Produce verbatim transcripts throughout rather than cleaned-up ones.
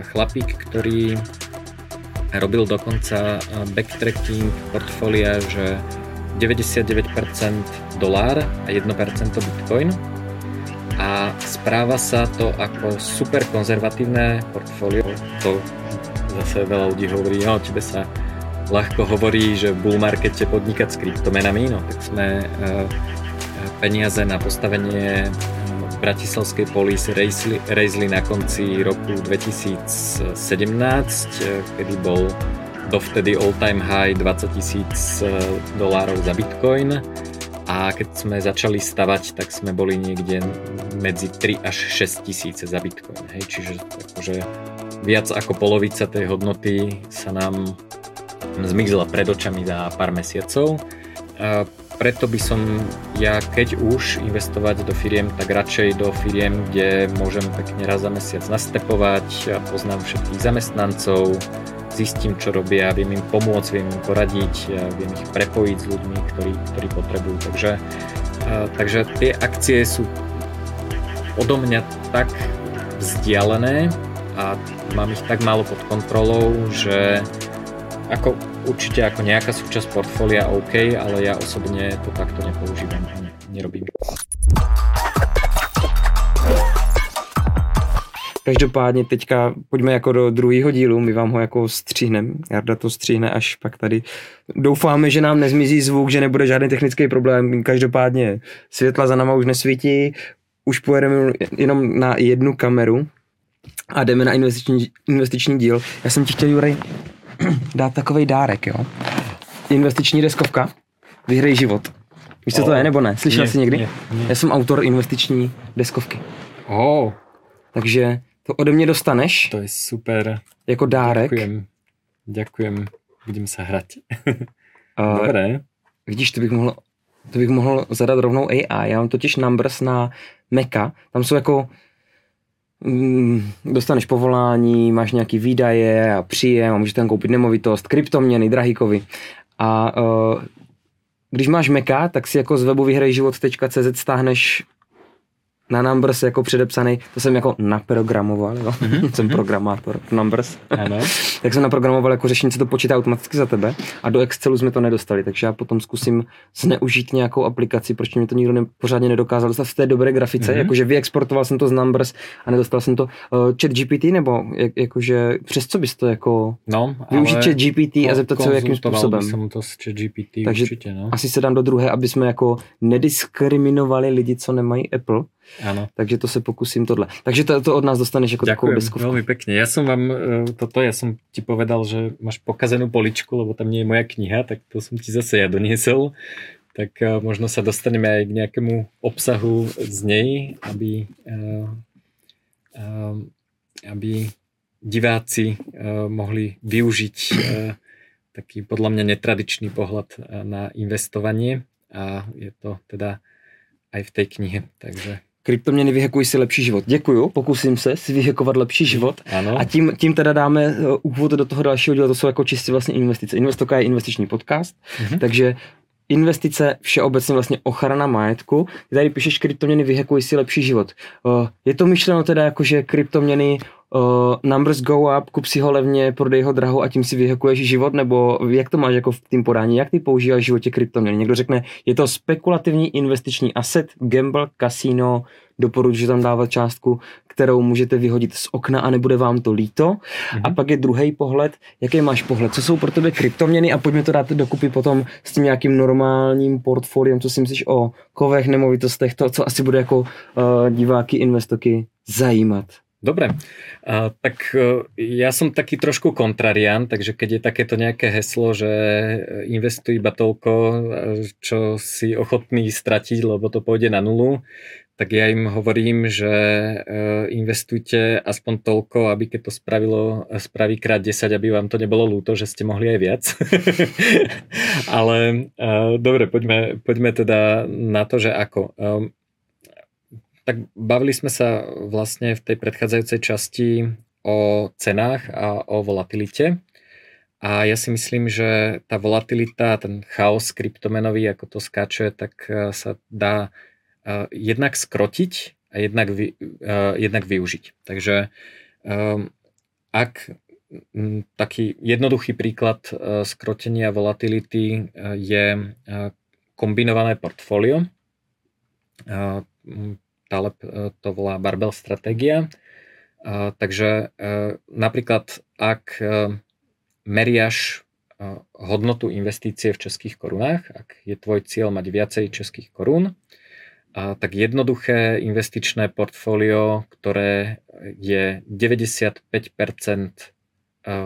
chlapík, ktorý robil dokonca backtracking portfólia, že deväťdesiatdeväť percent dolár a jedno percento bitcoin a správa sa to ako super konzervatívne portfólio. To zase veľa ľudí hovorí, no tebe sa ľahko hovorí, že v bull markete podnikať s kryptomenami, no tak sme peniaze na postavenie Bratislavskej polis rejzli na konci roku dvetisícsedemnásť, kedy bol dovtedy all-time high dvadsaťtisíc dolárov za bitcoin a keď sme začali stavať, tak sme boli niekde medzi tri až šesť tisíce za bitcoin. Hej, čiže akože viac ako polovica tej hodnoty sa nám zmizla pred očami za pár mesiacov. Preto by som ja, keď už investovať do firiem, tak radšej do firiem, kde môžem pekne raz za mesiac nastepovať, ja poznám všetkých zamestnancov, zistím, čo robia, viem im pomôcť, viem im poradiť, viem ich prepojiť s ľuďmi, ktorí, ktorí potrebujú. Takže, takže tie akcie sú odo mňa tak vzdialené a mám ich tak málo pod kontrolou, že ako určite ako nejaká súčasť portfólia OK, ale ja osobne to takto nepoužívam, nerobím. Každopádně teďka pojďme jako do druhého dílu, my vám ho jako střihneme, Jarda to střihne až pak tady. Doufáme, že nám nezmizí zvuk, že nebude žádný technický problém, každopádně světla za náma už nesvítí, už pojedeme jenom na jednu kameru a jdeme na investiční, investiční díl. Já jsem ti chtěl, Juraj, dát takovej dárek, jo. Investiční deskovka, vyhraj život. Víš, co oh, to je, nebo ne? Slyšel jsi někdy? Mě, mě. Já jsem autor investiční deskovky. Oh. Takže to ode mě dostaneš. To je super. Jako dárek. Děkujem. Děkujem. Budeme se hrát. Dobré. Vidíš, to bych mohl, to bych mohl zadat rovnou á í. Já mám totiž Numbers na Maca. Tam jsou jako dostaneš povolání, máš nějaký výdaje a příjem a můžeš tam koupit nemovitost, kryptoměny, drahíkovi. A uh, když máš Maca, tak si jako z webu vyhrajzivot tečka cé zet stáhneš na Numbers jako předepsaný, to jsem jako naprogramoval, jo? Mm-hmm. Jsem programátor Numbers, tak jsem naprogramoval jako řešení, co to počítá automaticky za tebe a do Excelu jsme to nedostali, takže já potom zkusím zneužít nějakou aplikaci, proč mě to nikdo ne, pořádně nedokázal dostat v té dobré grafice, mm-hmm. jakože vyexportoval jsem to z Numbers a nedostal jsem to uh, Chat G P T, nebo jak, jakože přes co bys to jako no, využít Chat G P T a zeptat se, jakým způsobem. Jsem to s Chat G P T takže určitě, no. Asi se dám do druhé, aby jsme jako nediskriminovali lidi, co nemají Apple. Ano. Takže to se pokusím tohle. Takže to, to od nás dostaneš jako takovou deskovku. Ďakujem, veľmi pekne. Ja som vám toto, ja som ti povedal, že máš pokazenú poličku, lebo tam nie je moja kniha, tak to som ti zase ja doniesol. Tak možno sa dostaneme aj k nejakému obsahu z nej, aby, aby diváci mohli využiť taký podľa mňa netradičný pohľad na investovanie a je to teda aj v tej knihe, takže Kryptoměny vyhakují si lepší život. Děkuju, pokusím se si vyhakovat lepší život. Ano. A tím, tím teda dáme úvod do toho dalšího díla, to jsou jako čistě vlastně investice. Investoka je investiční podcast, mhm. takže investice všeobecně vlastně ochrana majetku. Tady píšeš kryptoměny vyhakují si lepší život. Je to myšleno teda jako, že kryptoměny uh, numbers go up, kup si ho levně, prodej ho draho a tím si vyhakuješ život, nebo jak to máš jako v tým podání, jak ty používáš v životě kryptoměny? Někdo řekne, je to spekulativní investiční aset, gamble, kasino, doporučuji tam dávat částku, kterou můžete vyhodit z okna a nebude vám to líto. Mhm. A pak je druhý pohled, jaký máš pohled, co jsou pro tebe kryptoměny a pojďme to dát dokupy potom s tím nějakým normálním portfoliem, co si myslíš o kovech, nemovitostech, to, co asi bude jako uh, diváky, investoky zajímat. Dobre, a, tak ja som taký trošku kontrarián, takže keď je takéto nejaké heslo, že investuj iba toľko, čo si ochotný stratiť, lebo to pôjde na nulu, tak ja im hovorím, že investujte aspoň toľko, aby keď to spravilo, spraví krát desať, aby vám to nebolo ľúto, že ste mohli aj viac. Ale a, dobre, poďme, poďme teda na to, že ako. Tak bavili sme sa vlastne v tej predchádzajúcej časti o cenách a o volatilite. A ja si myslím, že tá volatilita, ten chaos kryptomenový, ako to skáče, tak sa dá jednak skrotiť a jednak, vy, jednak využiť. Takže Ak taký jednoduchý príklad skrotenia volatility je kombinované portfólio. Taleb to volá barbell stratégia. Takže napríklad, ak meriaš hodnotu investície v českých korunách, ak je tvoj cieľ mať viacej českých korún, tak jednoduché investičné portfólio, ktoré je deväťdesiatpäť percent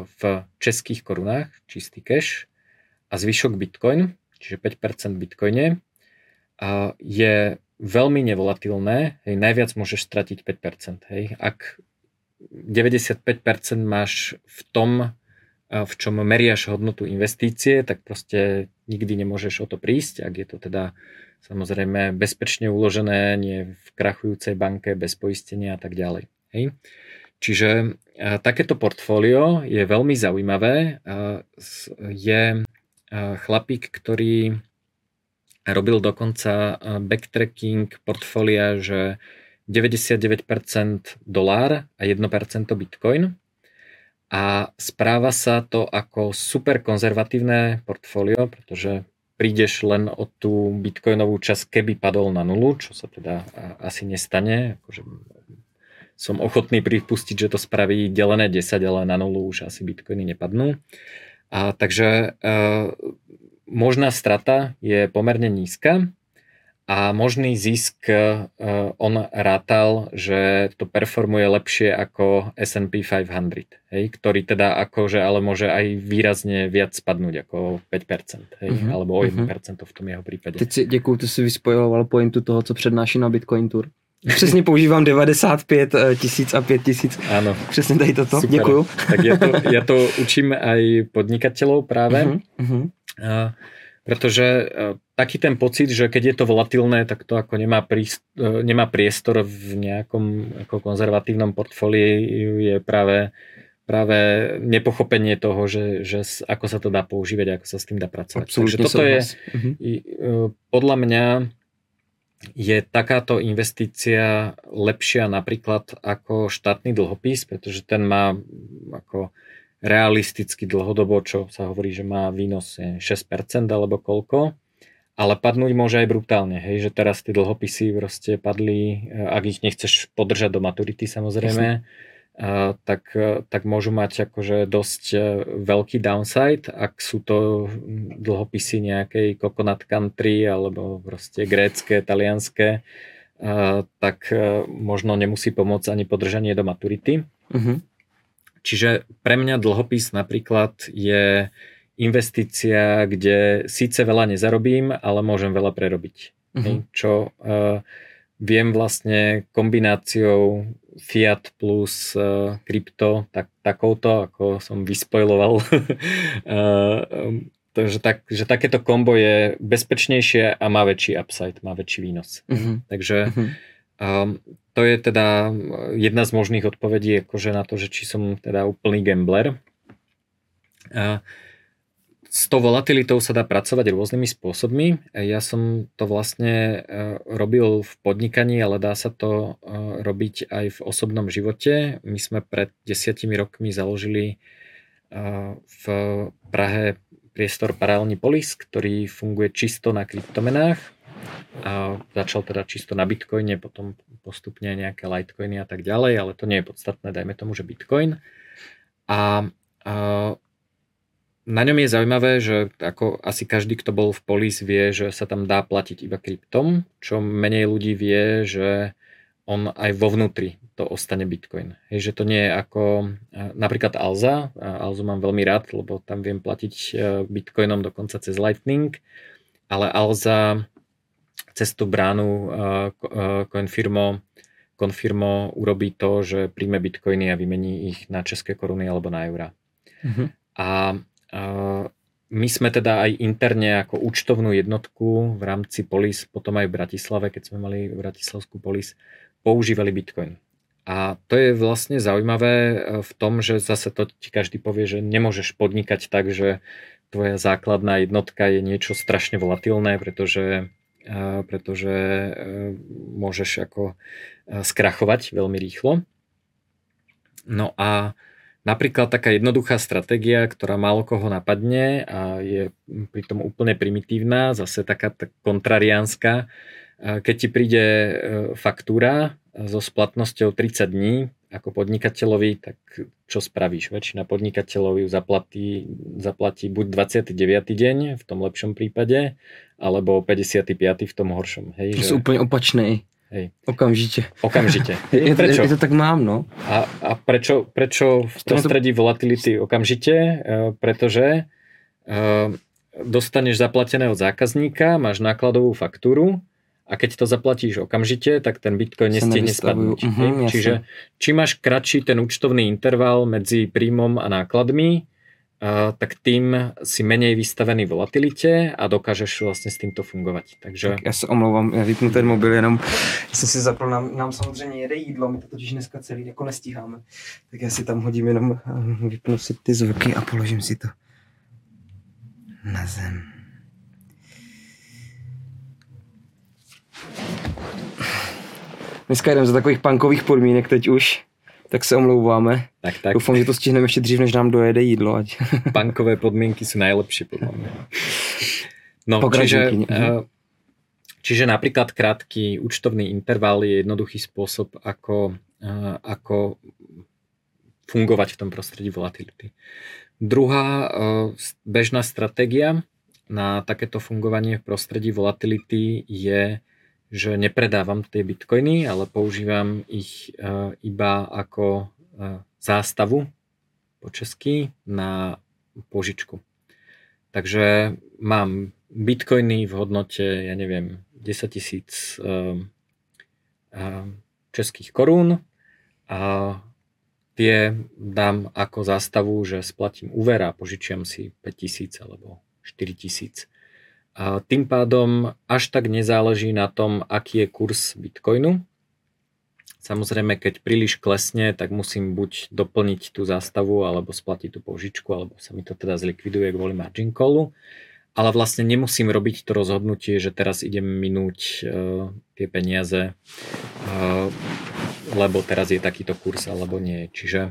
v českých korunách, čistý cash, a zvyšok bitcoin, čiže päť percent bitcoine, je veľmi nevolatilné. Hej, najviac môžeš stratiť päť percent. Hej. Ak deväťdesiatpäť percent máš v tom, v čom meriaš hodnotu investície, tak proste nikdy nemôžeš o to prísť, ak je to teda samozrejme bezpečne uložené, nie v krachujúcej banke, bez poistenia a tak ďalej. Hej. Čiže takéto portfólio je veľmi zaujímavé. Je chlapík, ktorý robil dokonca backtracking portfólia, že deväťdesiatdeväť percent dolár a jedno percento bitcoin. A správa sa to ako super konzervatívne portfólio, pretože prídeš len o tú bitcoinovú časť, keby padol na nulu, čo sa teda asi nestane. Akože som ochotný pripustiť, že to spraví delené desať, ale na nulu už asi bitcoiny nepadnú. A takže e, možná strata je pomerne nízka a možný zisk, e, on rátal, že to performuje lepšie ako es end pí päťsto, hej, ktorý teda akože, ale môže aj výrazne viac spadnúť ako päť percent, hej, uh-huh, alebo o jedno percento uh-huh. v tom jeho prípade. Teď si, děkuju, ty si vyspojoval pointu toho, co přednáší na Bitcoin Tour. Přesně používám devadesát pět tisíc a pět tisíc. Ano. Přesně tady toto. Super. Děkuju. Tak já to, já to učím aj podnikatelů právě, uh-huh, uh-huh. A, protože a, taký ten pocit, že keď je to volatilné, tak to jako nemá, príst, nemá priestor v nějakom jako konzervatívnom portfóliu, je právě práve nepochopenie toho, že, že ako sa to dá používať a ako sa s tým dá pracovať. Absolutne. Takže toto je, uh-huh. i, uh, podľa mňa je takáto investícia lepšia napríklad ako štátny dlhopis, pretože ten má ako realisticky dlhodobo, čo sa hovorí, že má výnos šesť percent alebo koľko, ale padnúť môže aj brutálne, hej, že teraz tie dlhopisy proste padli, ak ich nechceš podržať do maturity samozrejme, jasne. Tak, tak môžu mať akože dosť veľký downside, ak sú to dlhopisy nejakej coconut country alebo proste grécké, talianské, tak možno nemusí pomôcť ani podržanie do maturity. Uh-huh. Čiže pre mňa dlhopis napríklad je investícia, kde síce veľa nezarobím, ale môžem veľa prerobiť. Uh-huh. Čo viem vlastne kombináciou fiat plus uh, krypto, tak, takouto, ako som vyspojloval. uh, takže tak, že takéto kombo je bezpečnejšie a má väčší upside, má väčší výnos. Mm-hmm. Takže um, to je teda jedna z možných odpovedí akože na to, že či som teda úplný gambler. Uh, S tou volatilitou sa dá pracovať rôznymi spôsobmi. Ja som to vlastne robil v podnikaní, ale dá sa to robiť aj v osobnom živote. My sme pred desiatimi rokmi založili v Prahe priestor Paralelní Polis, ktorý funguje čisto na kryptomenách. A začal teda čisto na bitcoine, potom postupne nejaké litecoiny a tak ďalej, ale to nie je podstatné, dajme tomu, že bitcoin. A, a na ňom je zaujímavé, že ako asi každý, kto bol v Polis, vie, že sa tam dá platiť iba kryptom, čo menej ľudí vie, že on aj vo vnútri to ostane bitcoin. Hej, že to nie je ako napríklad Alza. Alzu mám veľmi rád, lebo tam viem platiť bitcoinom dokonca cez Lightning, ale Alza cez tú bránu Coinfirmo Confirmo urobí to, že príjme bitcoiny a vymení ich na české koruny alebo na eurá. Mhm. A my sme teda aj interne ako účtovnú jednotku v rámci Polis, potom aj v Bratislave, keď sme mali bratislavskú Polis, používali Bitcoin. A to je vlastne zaujímavé v tom, že zase to ti každý povie, že nemôžeš podnikať tak, že tvoja základná jednotka je niečo strašne volatilné, pretože, pretože môžeš ako skrachovať veľmi rýchlo. No a Napríklad taká jednoduchá stratégia, ktorá málo koho napadne a je pritom úplne primitívna, zase taká kontrariánska. Keď ti príde faktúra so splatnosťou tridsať dní ako podnikateľovi, tak čo spravíš? Väčšina podnikateľov ju zaplatí, zaplatí buď dvadsiaty deviaty deň v tom lepšom prípade, alebo päťdesiaty piaty v tom horšom. Hej, že... Sú úplne opačné. Hej. Okamžite. Okamžite. Je to, prečo? Je to tak mám, no. A, a prečo, prečo v prostredí volatility okamžite? E, pretože e, dostaneš zaplatené od zákazníka, máš nákladovú faktúru a keď to zaplatíš okamžite, tak ten bitcoin nestihne spadnúť. Uh-huh, Čiže čím máš kratší ten účtovný interval medzi príjmom a nákladmi, Uh, tak tým si menej vystavený volatilitě a dokážeš vlastně s tímto fungovat. Takže... Tak já se omlouvám, já vypnu ten mobil jenom. Já jsem si zapl, nám, nám samozřejmě jede jídlo, my to totiž dneska celý jako nestíháme. Tak já si tam hodím jenom, vypnu si ty zvuky a položím si to na zem. Dneska jdem za takových punkových podmínek teď už. Tak se omlouváme. Tak, tak. Doufám, že to stihneme ještě dřív, než nám dojede jídlo. Ať... Bankové podmínky jsou nejlepší, podle mě. No, čiže, čiže například krátký účtovný interval je jednoduchý způsob, ako, ako fungovat v tom prostředí volatility. Druhá běžná strategie na takéto fungování v prostředí volatility je, že nepredávam tie bitcoiny, ale používam ich iba ako zástavu po česky na požičku. Takže mám bitcoiny v hodnote, ja neviem, desaťtisíc českých korún a tie dám ako zástavu, že splatím úver a požičiam si päťtisíc alebo štyritisíc. A tým pádom až tak nezáleží na tom, aký je kurz Bitcoinu. Samozrejme, keď príliš klesne, tak musím buď doplniť tú zástavu, alebo splatiť tú požičku, alebo sa mi to teda zlikviduje kvôli margin callu. Ale vlastne nemusím robiť to rozhodnutie, že teraz idem minúť e, tie peniaze, e, lebo teraz je takýto kurz, alebo nie. Čiže e,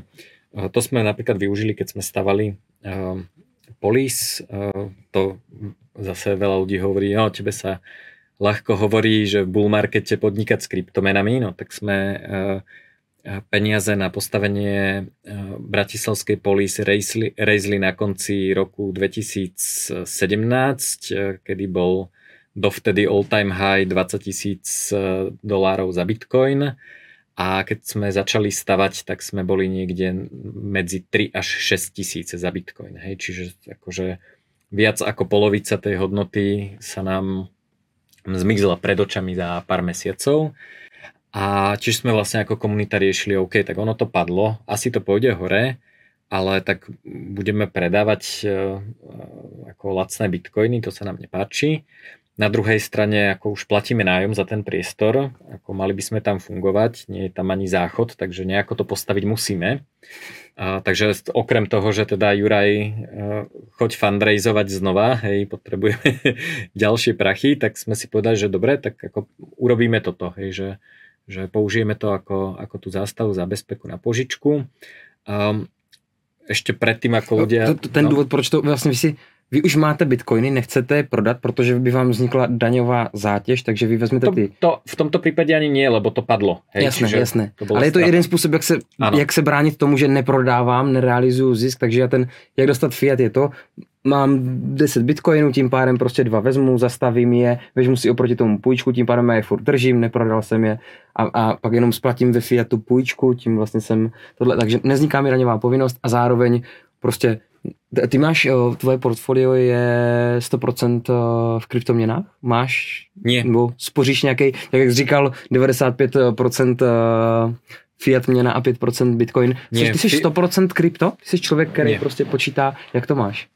to sme napríklad využili, keď sme stavali e, Polis, to zase veľa ľudí hovorí, no tebe sa ľahko hovorí, že v bull markete podnikať s kryptomenami, no tak sme peniaze na postavenie bratislavskej Polis rejzli na konci roku dvetisíc sedemnásť, kedy bol dovtedy all time high dvadsaťtisíc dolárov za bitcoin. A keď sme začali stavať, tak sme boli niekde medzi tri až šesť tisíce za bitcoin. Hej? Čiže akože viac ako polovica tej hodnoty sa nám zmizla pred očami za pár mesiacov. A čiže sme vlastne ako komunita riešili, OK, tak ono to padlo, asi to pôjde hore, ale tak budeme predávať ako lacné bitcoiny, to sa nám nepáči. Na druhej strane, ako už platíme nájom za ten priestor, ako mali by sme tam fungovať, nie je tam ani záchod, takže nejako to postaviť musíme. A, takže okrem toho, že teda Juraj, e, choď fundraizovať znova, hej, potrebujeme ďalšie prachy, tak sme si povedali, že dobre, tak ako urobíme toto, hej, že, že použijeme to ako, ako tú zástavu za bezpeku na požičku. Um, ešte predtým, ako ľudia... To, to, ten no, dôvod, proč to vlastne vy si... Vy už máte bitcoiny, nechcete je prodat, protože by vám vznikla daňová zátěž, takže vy vezmete ty... To, to v tomto případě ani nie, lebo to padlo. Hej, jasné, jasné. To ale je to jeden způsob, jak se, jak se bránit tomu, že neprodávám, nerealizuju zisk, takže já ten, jak dostat fiat je to, mám deset bitcoinů, tím pádem prostě dva vezmu, zastavím je, vezmu si oproti tomu půjčku, tím pádem já je furt držím, neprodal jsem je a, a pak jenom splatím ve fiatu půjčku, tím vlastně jsem tohle, takže nevzniká mi daňová povinnost a zároveň prostě ty máš, tvoje portfolio je sto procent v kryptoměnách? Máš? Nie. Nebo spoříš nějaký, jak jsi říkal, devadesát pět procent fiat měna a pět procent bitcoin. Nie. Ty jsi sto procent krypto? Ty jsi člověk, který Nie. prostě počítá, jak to máš?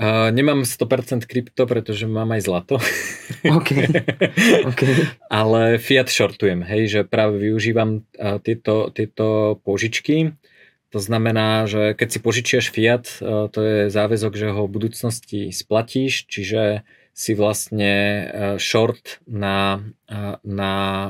Uh, nemám sto procent krypto, protože mám aj zlato. Okay. Okay. Ale fiat shortujem, hej, že právě využívám uh, tyto, tyto požičky. To znamená, že keď si požičiaš fiat, to je záväzok, že ho v budúcnosti splatíš, čiže si vlastne short na, na,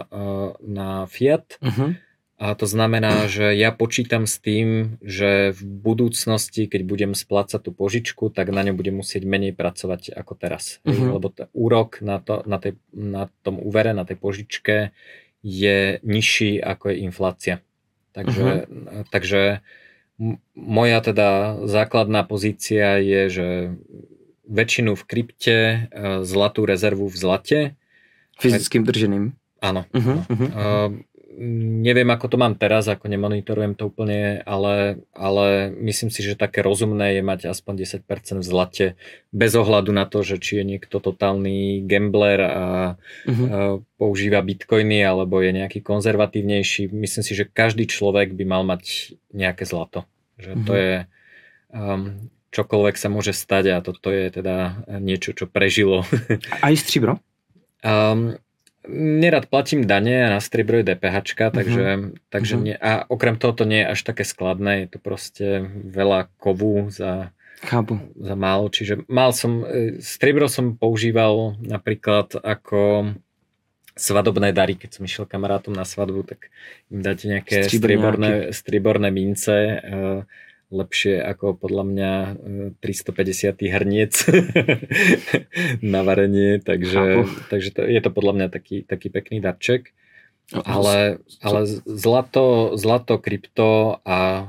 na fiat. Uh-huh. A to znamená, že ja počítam s tým, že v budúcnosti, keď budem splácať tú požičku, tak na ňu budem musieť menej pracovať ako teraz. Mm-hmm. Lebo t- úrok na, to, na, tej, na tom úvere, na tej požičke je nižší ako je inflácia. Takže, mm-hmm. takže moja teda základná pozícia je, že väčšinu v krypte, zlatú rezervu v zlate. Fyzickým drženým. Áno. Mm-hmm. Mm-hmm. Uh, Neviem, ako to mám teraz, ako nemonitorujem to úplne, ale, ale myslím si, že také rozumné je mať aspoň desať percent v zlate bez ohľadu na to, že či je niekto totálny gambler a uh-huh. používa bitcoiny alebo je nejaký konzervatívnejší. Myslím si, že každý človek by mal mať nejaké zlato. Že uh-huh. to je um, čokoľvek sa môže stať a toto je teda niečo, čo prežilo. Aj stříbro? Um, Nerad platím dane a na striebro je DPHčka, takže, uh-huh. takže uh-huh. Nie, a okrem toho to nie je až také skladné, je to proste veľa kovu za, za málo, čiže mal som, striebro som používal napríklad ako svadobné dary, keď som išiel kamarátom na svadbu, tak im dáte nejaké strieborné, strieborné mince, lepšie ako podľa mňa tristopäťdesiat hrniec na varenie, takže, takže to, je to podľa mňa taký, taký pekný darček. Ale, ale zlato, zlato, krypto a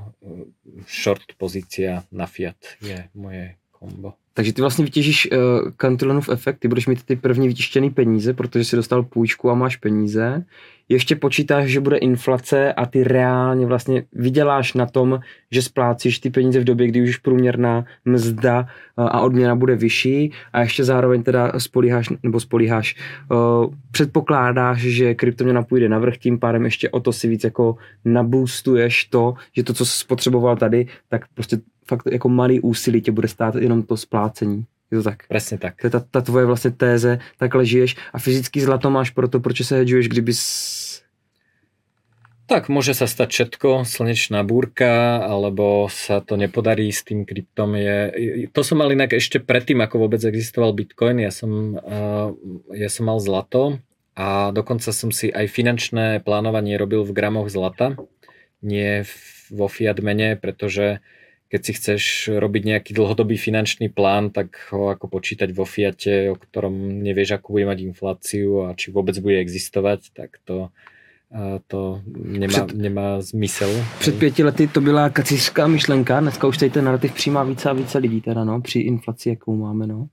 short pozícia na fiat je moje kombo. Takže ty vlastně vytěžíš uh, Cantillonův efekt, ty budeš mít ty první vytištěný peníze, protože si dostal půjčku a máš peníze. Ještě počítáš, že bude inflace a ty reálně vlastně vyděláš na tom, že splácíš ty peníze v době, kdy už průměrná mzda uh, a odměna bude vyšší a ještě zároveň teda spolíháš, nebo spolíháš, uh, předpokládáš, že kryptoměna půjde navrch, tím pádem ještě o to si víc jako naboostuješ to, že to, co jsi spotřeboval tady, tak prostě fakt jako malý úsilí tě bude stát jenom to splácení. Je to tak? Přesně tak. To je ta, ta tvoje vlastně téze, takhle žiješ a fyzický zlato máš proto, proč se hedžuješ, kdyby jsi... Tak môže sa stať všetko, slnečná búrka, alebo sa to nepodarí s tým kryptom. Je, to som mal inak ešte predtým, ako vôbec existoval Bitcoin. Ja som, ja som mal zlato a dokonca som si aj finančné plánovanie robil v gramoch zlata, nie vo fiat mene, pretože keď si chceš robiť nejaký dlhodobý finančný plán, tak ho ako počítať vo fiate, o ktorom nevieš, akú bude mať infláciu a či vôbec bude existovať, tak to, to nemá, před, nemá zmysel. Před pěti lety to byla kacířská myšlenka, dneska už tady ten narrativ přijímá více a více lidí teda, no, při inflaci, jakou máme, no.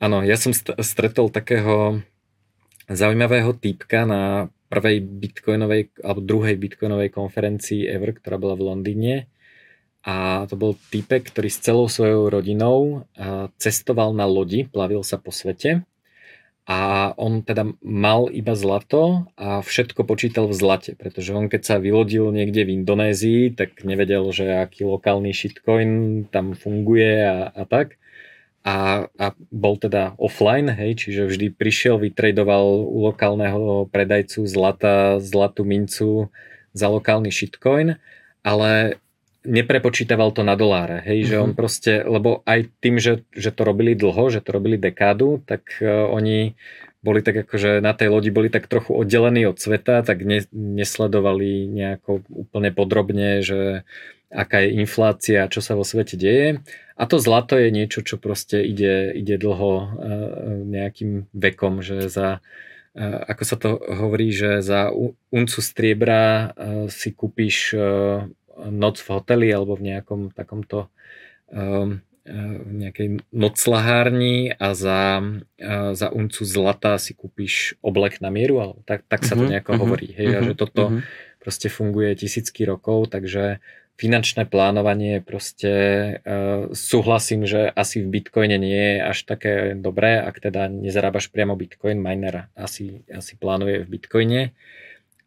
Ano, ja som stretol takého zaujímavého týpka na prvej bitcoinovej, alebo druhej bitcoinovej konferencii ever, ktorá bola v Londýne. A to bol týpek, ktorý s celou svojou rodinou cestoval na lodi, plavil sa po svete a on teda mal iba zlato a všetko počítal v zlate, pretože on keď sa vylodil niekde v Indonézii, tak nevedel, že aký lokálny shitcoin tam funguje a, a tak. A, a bol teda offline, hej, čiže vždy prišiel, vytradoval u lokálneho predajcu zlata, zlatú mincu za lokálny shitcoin, ale neprepočítaval to na doláre, hej, mm-hmm. že on proste, lebo aj tým, že, že to robili dlho, že to robili dekádu, tak uh, oni boli tak akože na tej lodi boli tak trochu oddelení od sveta, tak ne, nesledovali nejako úplne podrobne, že aká je inflácia, čo sa vo svete deje. A to zlato je niečo, čo proste ide, ide dlho uh, nejakým vekom, že za ako sa to hovorí, že za uncu striebra uh, si kúpiš uh, noc v hoteli alebo v nejakom takomto um, nejakej noclahárni a za, uh, za uncu zlata si kúpiš oblek na mieru, alebo tak, tak sa to nejako uh-huh, hovorí. Hej, uh-huh, že toto uh-huh. proste funguje tisícky rokov, takže finančné plánovanie proste uh, súhlasím, že asi v Bitcoine nie je až také dobré, ak teda nezarábaš priamo Bitcoin minera. Asi, asi plánuje v Bitcoine.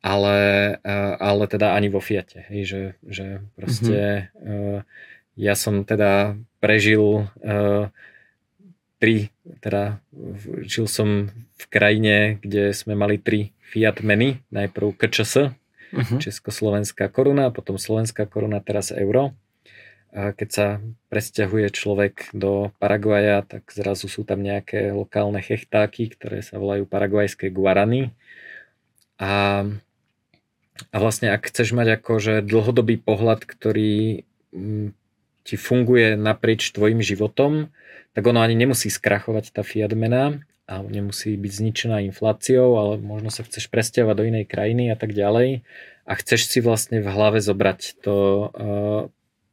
Ale, ale teda ani vo fiate, hej, že, že proste mm-hmm. uh, ja som teda prežil uh, tri, teda žil som v krajine, kde sme mali tri fiat meny, najprv ká čé es, mm-hmm. Československá koruna, potom Slovenská koruna, teraz euro. A keď sa presťahuje človek do Paraguaja, tak zrazu sú tam nejaké lokálne chechtáky, ktoré sa volajú paraguajské guarany a A vlastne, ak chceš mať akože dlhodobý pohľad, ktorý ti funguje naprieč tvojim životom, tak ono ani nemusí skrachovať tá fiat mena a nemusí byť zničená infláciou, ale možno sa chceš presťahovať do inej krajiny a tak ďalej. A chceš si vlastne v hlave zobrať to,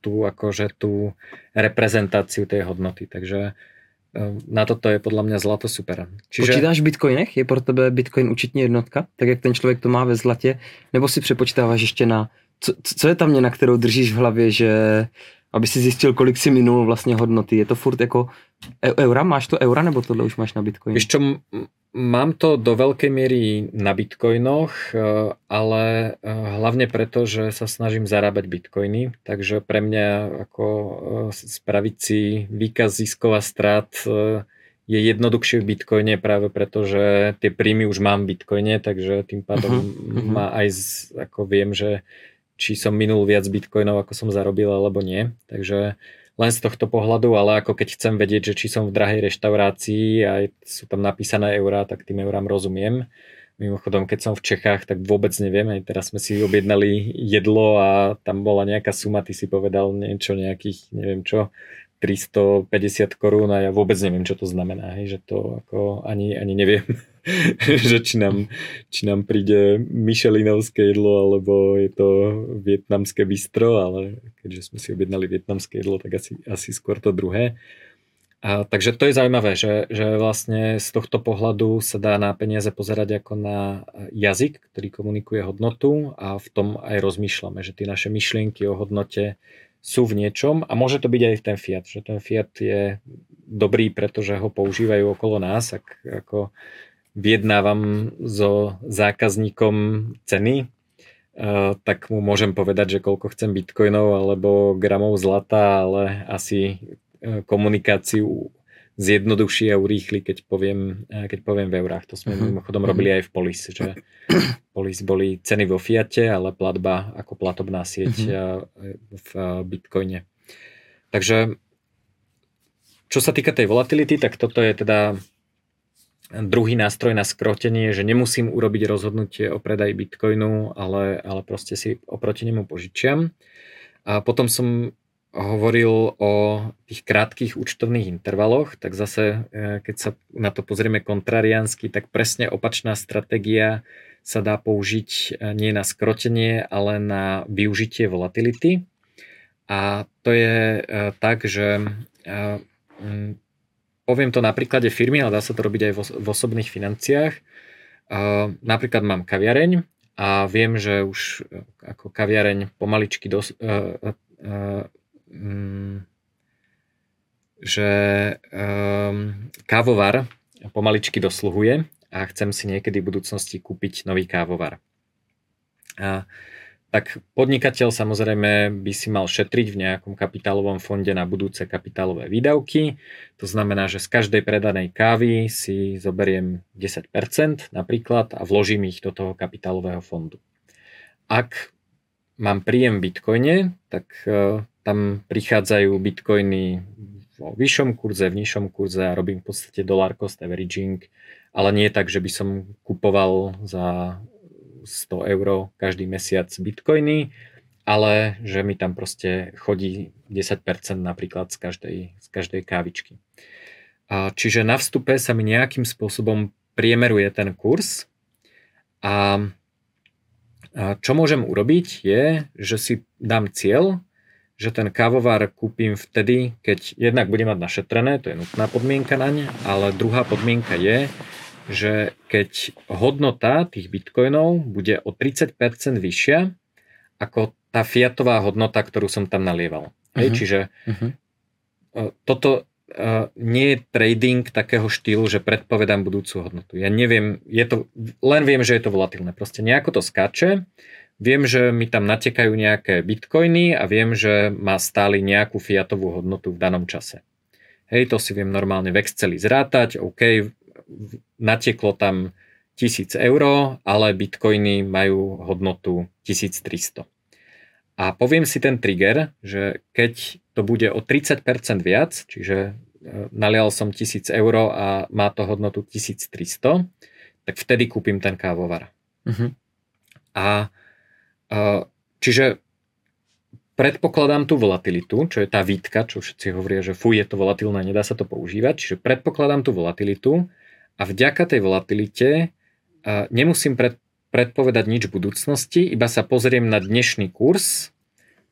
tú, akože tú reprezentáciu tej hodnoty. Takže na toto je podle mě zlato super. Čiže... Počítáš v bitcoinech? Je pro tebe bitcoin účetní jednotka? Tak jak ten člověk to má ve zlatě? Nebo si přepočítáváš ještě na... Co, co je ta měna, kterou držíš v hlavě, že aby si zjistil, kolik si minul vlastně hodnoty? Je to furt jako eura? Máš to eura, nebo tohle už máš na bitcoinu? Ještě mám to do velké míry na bitcoinoch, ale hlavně proto, že se snažím zarábať bitcoiny, takže pre mňa ako spraviť si výkaz ziskov a strát je jednoduchšie v bitcoine, práve preto, že tie príjmy už mám v bitcoine, takže tým pádom uh-huh. ma aj ako viem, že či som minul viac bitcoinov, ako som zarobil, alebo nie. Takže len z tohto pohľadu, ale ako keď chcem vedieť, že či som v drahej reštaurácii a sú tam napísané eurá, tak tým eurám rozumiem. Mimochodom, keď som v Čechách, tak vôbec neviem. Aj teraz sme si objednali jedlo a tam bola nejaká suma, ty si povedal niečo, nejakých, neviem čo, tristopäťdesiat korún a ja vôbec neviem, čo to znamená. Hej, že to ako ani, ani neviem, že či nám, či nám príde michelinovské jedlo, alebo je to vietnamské bistro, ale keďže sme si objednali vietnamské jedlo, tak asi, asi skôr to druhé. A, takže to je zajímavé, že, že vlastně z tohto pohledu se dá na peníze pozerať jako na jazyk, který komunikuje hodnotu, a v tom aj rozmýšľame, že ty naše myšlienky o hodnotě jsou v něčom, a může to být aj ten fiat, že ten fiat je dobrý, protože ho používají okolo nás, ak, ako vyjednávam so zákazníkom ceny, tak mu môžem povedať, že koľko chcem bitcoinov alebo gramov zlata, ale asi komunikáciu zjednoduší a urýchli, keď poviem, keď poviem v eurách. To sme mimochodom robili aj v Polis, že Polis boli ceny vo fiate, ale platba ako platobná sieť v bitcoine. Takže čo sa týka tej volatility, tak toto je teda druhý nástroj na skrotenie, že nemusím urobiť rozhodnutie o predaji bitcoinu, ale, ale proste si oproti nemu požičiam. A potom som hovoril o tých krátkých účtovných intervaloch, tak zase, keď sa na to pozrieme kontrariánsky, tak presne opačná stratégia sa dá použiť nie na skrotenie, ale na využitie volatility. A to je tak, že... Poviem to na príklade firmy, ale dá sa to robiť aj v osobných financiách. Napríklad mám kaviareň a viem, že už ako kaviareň pomaličky dos- že kávovar pomaličky dosluhuje a chcem si niekedy v budúcnosti kúpiť nový kávovar. A tak podnikateľ samozrejme by si mal šetriť v nejakom kapitálovom fonde na budúce kapitálové výdavky. To znamená, že z každej predanej kávy si zoberiem desať percent napríklad a vložím ich do toho kapitálového fondu. Ak mám príjem v bitcoine, tak tam prichádzajú bitcoiny vo vyššom kurze, v nižšom kurze a robím v podstate dollar cost averaging, ale nie tak, že by som kupoval za sto euro každý mesiac bitcoiny, ale že mi tam prostě chodí desať percent napríklad z každej, z každej kávičky. A čiže na vstupe sa mi nejakým spôsobom priemeruje ten kurz, a, a čo môžem urobiť je, že si dám cieľ, že ten kávovar kúpim vtedy, keď jednak budem mať našetrené, to je nutná podmienka naň, ale druhá podmienka je, že keď hodnota tých bitcoinov bude o tridsať percent vyššia ako tá fiatová hodnota, ktorú som tam nalieval. Uh-huh. Čiže uh-huh. toto uh, nie je trading takého štýlu, že predpovedám budúcu hodnotu. Ja neviem, je to, len viem, že je to volatilné. Proste nejako to skáče. Viem, že mi tam natekajú nejaké bitcoiny a viem, že má stále nejakú fiatovú hodnotu v danom čase. Hej, to si viem normálne v Exceli zrátať, OK, natieklo tam tisíc euro, ale bitcoiny majú hodnotu tisíc tristo. A poviem si ten trigger, že keď to bude o tridsať percent viac, čiže nalial som tisíc euro a má to hodnotu tisíc tristo, tak vtedy kúpim ten kávovar. Uh-huh. A Čiže predpokladám tú volatilitu, čo je tá výtka, čo všetci hovoria, že fuj, je to volatilné, nedá sa to používať. Čiže predpokladám tú volatilitu a vďaka tej volatilite nemusím pred, predpovedať nič v budúcnosti, iba sa pozriem na dnešný kurz,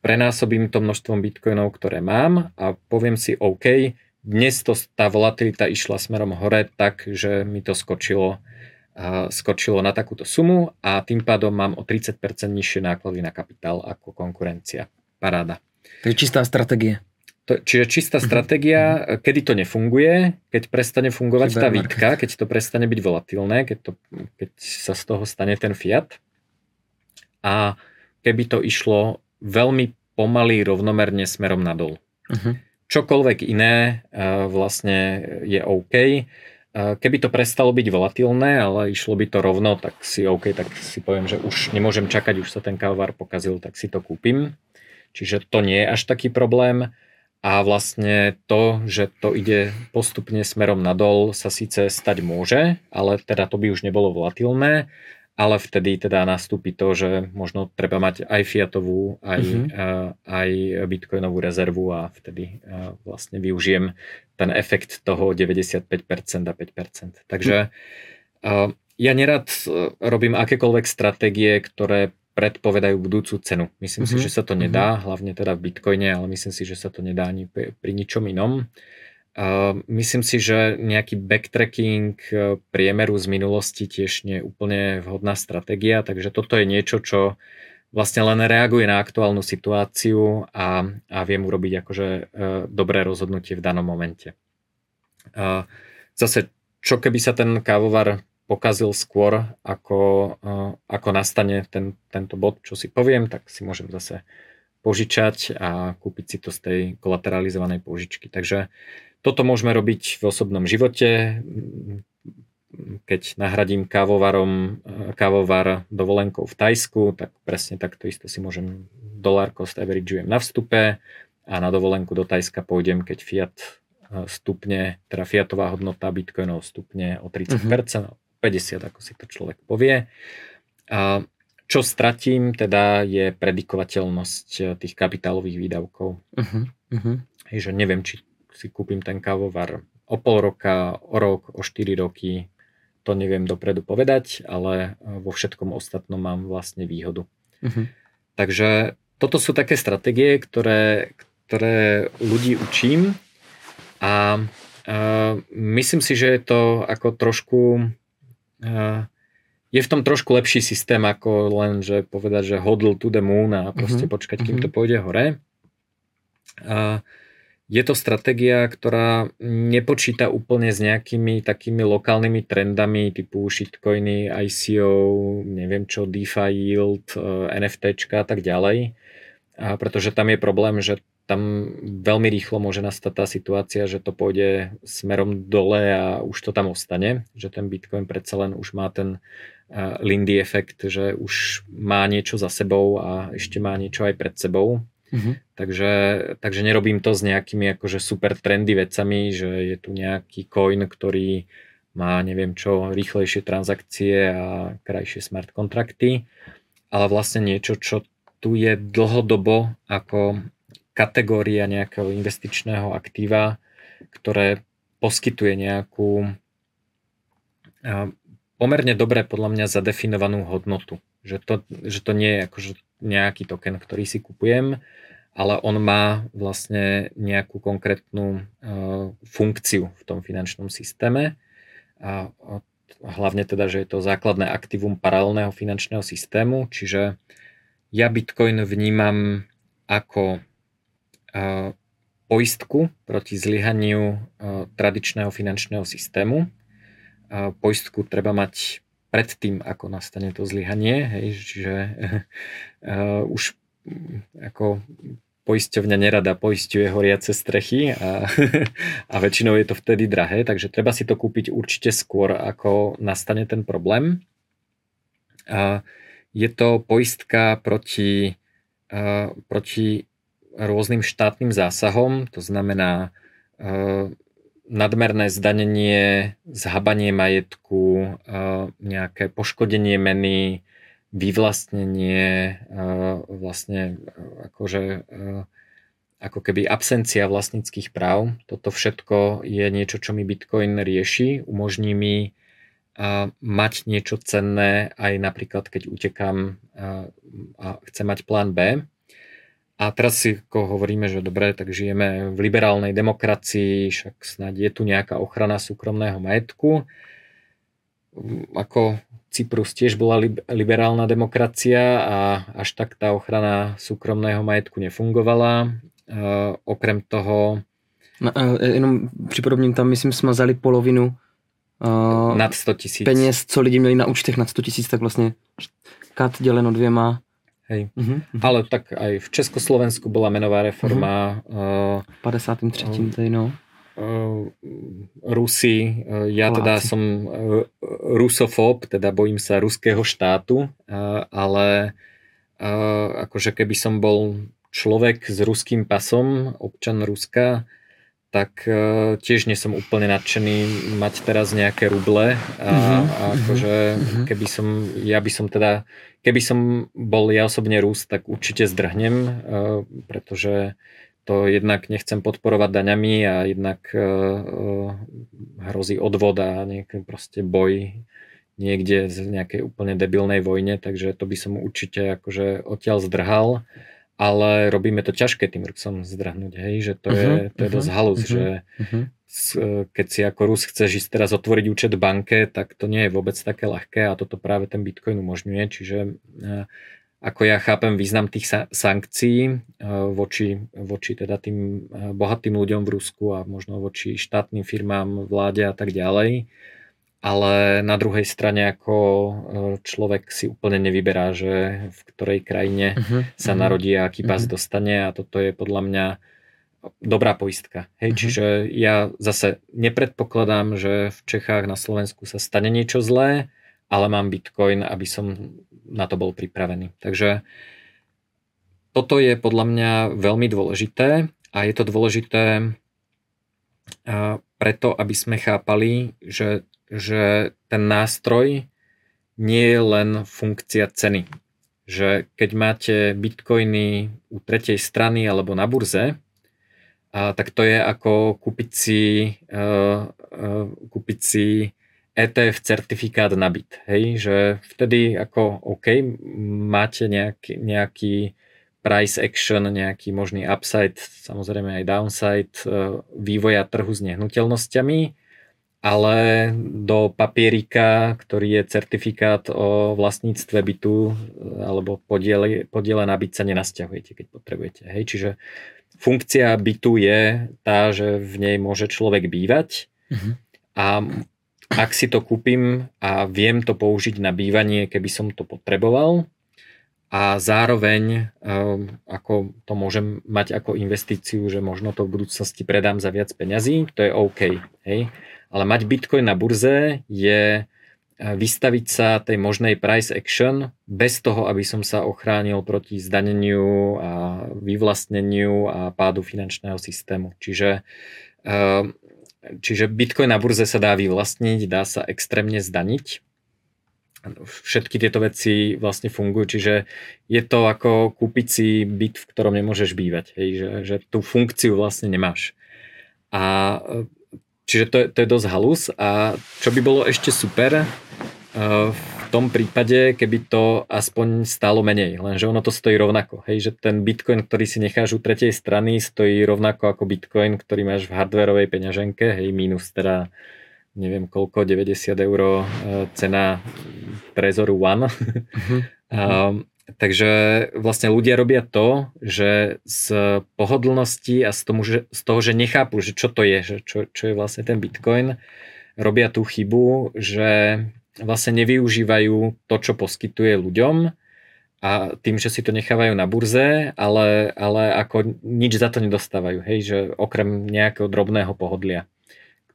prenásobím to množstvom bitcoinov, ktoré mám a poviem si OK, dnes to, tá volatilita išla smerom hore, takže mi to skočilo, uh, skočilo na takúto sumu a tým pádom mám o tridsať percent nižšie náklady na kapitál ako konkurencia. Paráda. To je čistá stratégia. To, čiže čistá uh-huh. stratégia, uh-huh. kedy to nefunguje, keď prestane fungovať Chyba tá výtka, keď to prestane byť volatilné, keď, to, keď sa z toho stane ten fiat. A keby to išlo veľmi pomaly, rovnomerne smerom nadol. Uh-huh. Čokoľvek iné vlastne je OK. Keby to prestalo byť volatilné, ale išlo by to rovno, tak si OK, tak si poviem, že už nemôžem čakať, už sa ten kalvár pokazil, tak si to kúpim. Čiže to nie je až taký problém. A vlastne to, že to ide postupne smerom nadol, sa síce stať môže, ale teda to by už nebolo volatilné, ale vtedy teda nastúpi to, že možno treba mať aj fiatovú, aj, mm-hmm. uh, aj bitcoinovú rezervu a vtedy uh, vlastne využijem ten efekt toho deväťdesiatpäť percent a päť percent. Takže uh, ja nerad robím akékoľvek stratégie, ktoré predpovedajú budúcu cenu. Myslím mm-hmm. si, že sa to nedá, hlavne teda v bitcoine, ale myslím si, že sa to nedá ani pri ničom inom. Uh, myslím si, že nejaký backtracking priemeru z minulosti tiež nie je úplne vhodná stratégia, takže toto je niečo, čo vlastne len reaguje na aktuálnu situáciu a, a viem urobiť akože uh, dobré rozhodnutie v danom momente. Uh, zase, čo keby sa ten kávovar pokazil skôr, ako, uh, ako nastane ten, tento bod, čo si poviem, tak si môžem zase požičať a kúpiť si to z tej kolateralizovanej požičky. Takže toto môžeme robiť v osobnom živote, keď nahradím kávovarom, kávovar dovolenkou v Tajsku, tak presne takto isto si môžem dolár cost averageujem na vstupe a na dovolenku do Tajska pôjdem, keď fiat stupne, teda fiatová hodnota bitcoinov stupne o tridsať percent, mm-hmm. päťdesiat, ako si to človek povie. A čo stratím, teda je predikovateľnosť tých kapitálových výdavkov. Uh-huh, uh-huh. Hej, že neviem, či si kúpim ten kávovar o pol roka, o rok, o štyri roky, to neviem dopredu povedať, ale vo všetkom ostatnom mám vlastne výhodu. Uh-huh. Takže toto sú také stratégie, ktoré, ktoré ľudí učím a uh, myslím si, že je to ako trošku... Uh, Je v tom trošku lepší systém, ako len, že povedať, že hodl to the moon a proste uh-huh, počkať, kým uh-huh. to pôjde hore. A je to stratégia, ktorá nepočíta úplne s nejakými takými lokálnymi trendami typu shitcoiny, I C O, neviem čo, DeFi yield, NFTčka a tak ďalej. A pretože tam je problém, že tam veľmi rýchlo môže nastať tá situácia, že to pôjde smerom dole a už to tam ostane, že ten Bitcoin predsa len už má ten uh, Lindy efekt, že už má niečo za sebou a ešte má niečo aj pred sebou. Mm-hmm. Takže, takže nerobím to s nejakými akože super trendy vecami, že je tu nejaký coin, ktorý má neviem čo, rýchlejšie transakcie a krajšie smart kontrakty, ale vlastne niečo, čo tu je dlhodobo ako kategória nejakého investičného aktíva, ktoré poskytuje nejakú pomerne dobre podľa mňa zadefinovanú hodnotu. Že to, že to nie je akože nejaký token, ktorý si kupujem, ale on má vlastne nejakú konkrétnu funkciu v tom finančnom systéme. A hlavne teda, že je to základné aktivum paralelného finančného systému, čiže ja Bitcoin vnímam ako poistku proti zlyhaniu tradičného finančného systému. Poistku treba mať pred tým, ako nastane to zlyhanie, hej, čiže uh, už ako poisťovňa nerada poisťuje horiace strechy a, a väčšinou je to vtedy drahé, takže treba si to kúpiť určite skôr, ako nastane ten problém. Uh, je to poistka proti, uh, proti rôznym štátnym zásahom, to znamená eh, nadmerné zdanenie, zhabanie majetku, eh, nejaké poškodenie meny, vyvlastnenie, vlastne akože ako keby absencia vlastníckých práv. Toto všetko je niečo, čo mi Bitcoin rieši. Umožní mi mať niečo cenné aj napríklad, keď utekám a chcem mať plán B. A teraz si hovoríme, že dobre, tak žijeme v liberálnej demokracii, však snad je tu nejaká ochrana súkromného majetku. Ako Cyprus tiež bola liberálna demokracia a až tak tá ochrana súkromného majetku nefungovala. Uh, okrem toho... No, jenom připodobním, tam myslím smazali polovinu uh, nad sto tisíc peněz, co lidi měli na účtech nad sto tisíc, tak vlastně kat děleno dvěma. Hej. Uh-huh. Ale tak aj v Československu byla měnová reforma. Uh-huh. Uh, padesát tři. Uh, tady, no. Uh, Rusi, uh, ja Poláci. Teda som uh, rusofób, teda bojím sa ruského štátu, uh, ale uh, akože keby som bol človek s ruským pasom, občan Ruska, tak uh, tiež nie som úplne nadšený mať teraz nejaké ruble a, uh-huh. a akože uh-huh. keby som, ja by som teda, keby som bol ja osobne Rus, tak určite zdrhnem, uh, pretože to jednak nechcem podporovat daňami a jednak uh, hrozí odvod a nějaký prostě boj někde z nějaké úplně debilnej vojne, takže to by som určitě jakože odtiaľ zdrhal, ale robíme to ťažké tým Rusom zdrhnúť, hej, že to uh-huh, je to je dosť halus, uh-huh, že uh-huh. Keď si ako Rus chceš ísť teraz otvoriť účet v banke, tak to nie je vôbec také ľahké a toto práve ten Bitcoin umožňuje, čiže uh, ako ja chápem význam tých sankcií voči, voči teda tým bohatým ľuďom v Rusku a možno voči štátnym firmám, vláde a tak ďalej. Ale na druhej strane ako človek si úplne nevyberá, že v ktorej krajine uh-huh, sa narodí a aký pás uh-huh. dostane a toto je podľa mňa dobrá poistka. Hej, uh-huh. Čiže ja zase nepredpokladám, že v Čechách na Slovensku sa stane niečo zlé, ale mám Bitcoin, aby som na to bol pripravený. Takže toto je podľa mňa veľmi dôležité a je to dôležité preto, aby sme chápali, že, že ten nástroj nie je len funkcia ceny. Že keď máte Bitcoiny u tretej strany alebo na burze, a tak to je ako kúpiť si, kúpiť si é té ef certifikát na byt, hej, že vtedy ako OK, máte nejaký, nejaký price action, nejaký možný upside, samozrejme aj downside vývoja trhu s nehnuteľnosťami, ale do papierika, ktorý je certifikát o vlastníctve bytu alebo podiele, podiele na byt sa nenasťahujete, keď potrebujete, hej, čiže funkcia bytu je tá, že v nej môže človek bývať mm-hmm. a ak si to kúpim a viem to použiť na bývanie, keby som to potreboval a zároveň ako to môžem mať ako investíciu, že možno to v budúcnosti predám za viac peňazí, to je OK. Hej? Ale mať Bitcoin na burze je vystaviť sa tej možnej price action bez toho, aby som sa ochránil proti zdaneniu a vyvlastneniu a pádu finančného systému. Čiže Čiže Bitcoin na burze sa dá vyvlastniť, dá sa extrémne zdaniť. Všetky tieto veci vlastne fungujú, čiže je to ako kúpiť si byt, v ktorom nemôžeš bývať, hej, že, že tú funkciu vlastne nemáš. A, čiže to je, to je dosť halus a čo by bolo ešte super v tom prípade, keby to aspoň stálo menej, lenže ono to stojí rovnako, hej, že ten Bitcoin, ktorý si necháš u tretej strany, stojí rovnako ako Bitcoin, ktorý máš v hardwarovej peňaženke, hej, mínus teda neviem koľko, deväťdesiat eur cena Trezoru One. Uh-huh. A, takže vlastne ľudia robia to, že z pohodlnosti a z, tomu, že, z toho, že nechápu, že čo to je, že čo, čo je vlastne ten Bitcoin, robia tú chybu, že vlastne nevyužívajú to, čo poskytuje ľuďom a tým, že si to nechávajú na burze, ale, ale ako nič za to nedostávajú, hej, že okrem nejakého drobného pohodlia,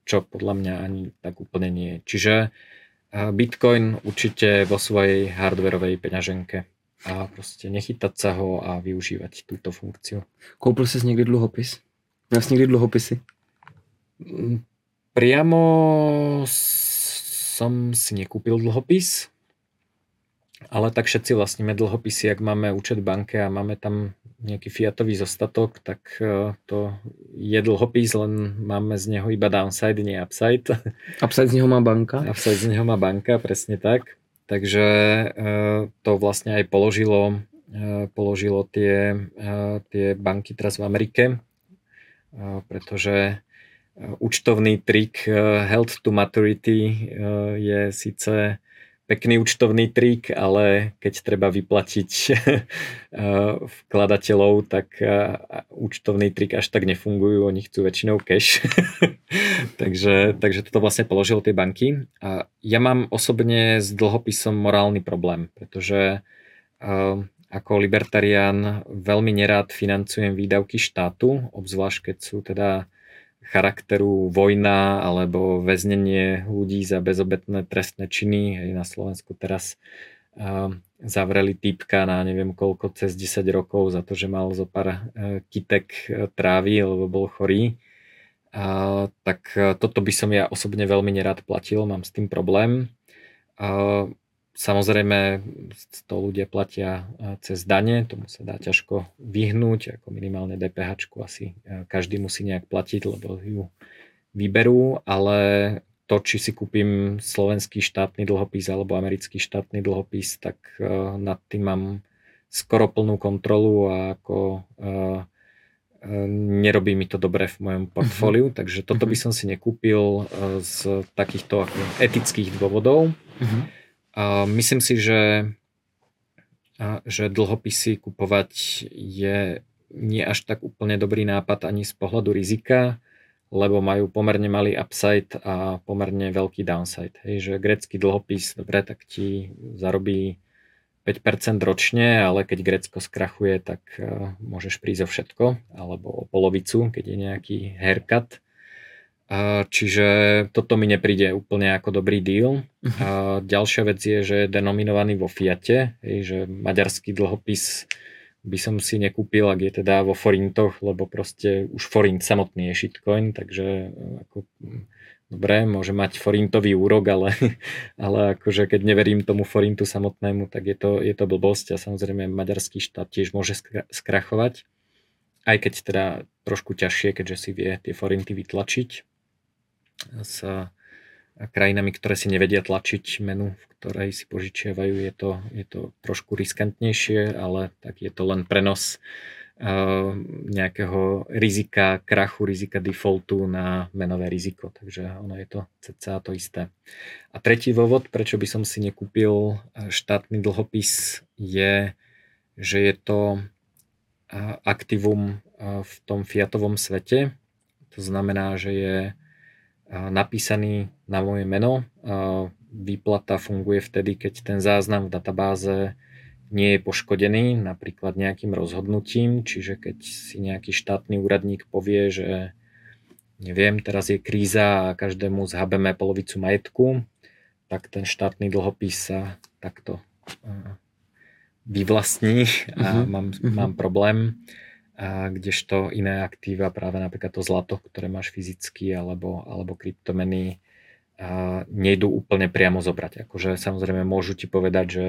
čo podľa mňa ani tak úplne nie je. Čiže Bitcoin určite vo svojej hardwarovej peňaženke a proste nechytať sa ho a využívať túto funkciu. Koupil si niekdy dlhopis? Máš niekdy dlhopisy? Priamo som si nekúpil dlhopis, Ale tak všetci vlastníme dlhopisy, jak máme účet banke a máme tam nejaký fiatový zostatok, tak to je dlhopis, len máme z neho iba downside, nie upside. Upside z neho má banka. Upside z neho má banka, presne tak. Takže to vlastne aj položilo, položilo tie, tie banky teraz v Amerike, pretože účtovný trik held to maturity je síce pekný účtovný trik, ale keď treba vyplatiť vkladateľov, tak účtovný trik až tak nefungujú, oni chcú väčšinou cash. takže, takže toto vlastne položilo tie banky. A ja mám osobne s dlhopisom morálny problém, pretože ako libertarián veľmi nerád financujem výdavky štátu, obzvlášť keď sú teda charakteru vojna alebo väznenie ľudí za bezobetné trestné činy. Hej, na Slovensku teraz uh, zavreli týpka na neviem koľko, cez desať rokov za to, že mal zo pár uh, kytek uh, trávy, lebo bol chorý. Uh, tak uh, toto by som ja osobne veľmi nerád platil, mám s tým problém. Uh, Samozrejme, to ľudia platia cez dane, tomu sa dá ťažko vyhnúť, ako minimálne DPHčku asi každý musí nejak platiť, lebo ju vyberú, ale to, či si kúpim slovenský štátny dlhopis alebo americký štátny dlhopis, tak nad tým mám skoro plnú kontrolu a ako nerobí mi to dobre v mojom portfóliu, uh-huh. takže toto by som si nekúpil z takýchto etických dôvodov. Uh-huh. Myslím si, že, že dlhopisy kupovať je nie až tak úplne dobrý nápad ani z pohľadu rizika, lebo majú pomerne malý upside a pomerne veľký downside. Hej, že grécky dlhopis, dobre, tak ti zarobí päť percent ročne, ale keď Grécko skrachuje, tak môžeš prísť o všetko, alebo o polovicu, keď je nejaký haircut. Čiže toto mi nepríde úplne ako dobrý deal. A ďalšia vec je, že je denominovaný vo fiate, že maďarský dlhopis by som si nekúpil, ak je teda vo forintoch, lebo proste už forint samotný je shitcoin, takže ako, dobre, môže mať forintový úrok, ale, ale akože keď neverím tomu forintu samotnému, tak je to, je to blbosť a samozrejme maďarský štát tiež môže skrachovať, aj keď teda trošku ťažšie, keďže si vie tie forinty vytlačiť s krajinami, ktoré si nevedia tlačiť menu, v ktorej si požičiavajú, je to, je to trošku riskantnejšie, ale tak je to len prenos uh, nejakého rizika krachu, rizika defaultu na menové riziko, takže ono je to cca to isté. A tretí dôvod, prečo by som si nekúpil štátny dlhopis, je, že je to aktivum v tom fiatovom svete, to znamená, že je napísaný na moje meno. Výplata funguje vtedy, keď ten záznam v databáze nie je poškodený, napríklad nejakým rozhodnutím, čiže keď si nejaký štátny úradník povie, že neviem, teraz je kríza a každému zhabeme polovicu majetku, tak ten štátny dlhopis sa takto vyvlastní a uh-huh. mám, mám problém. A kdežto iné aktíva, práve napríklad to zlato, ktoré máš fyzicky, alebo, alebo kryptomeny, a nejdú úplne priamo zobrať. Akože samozrejme môžu ti povedať, že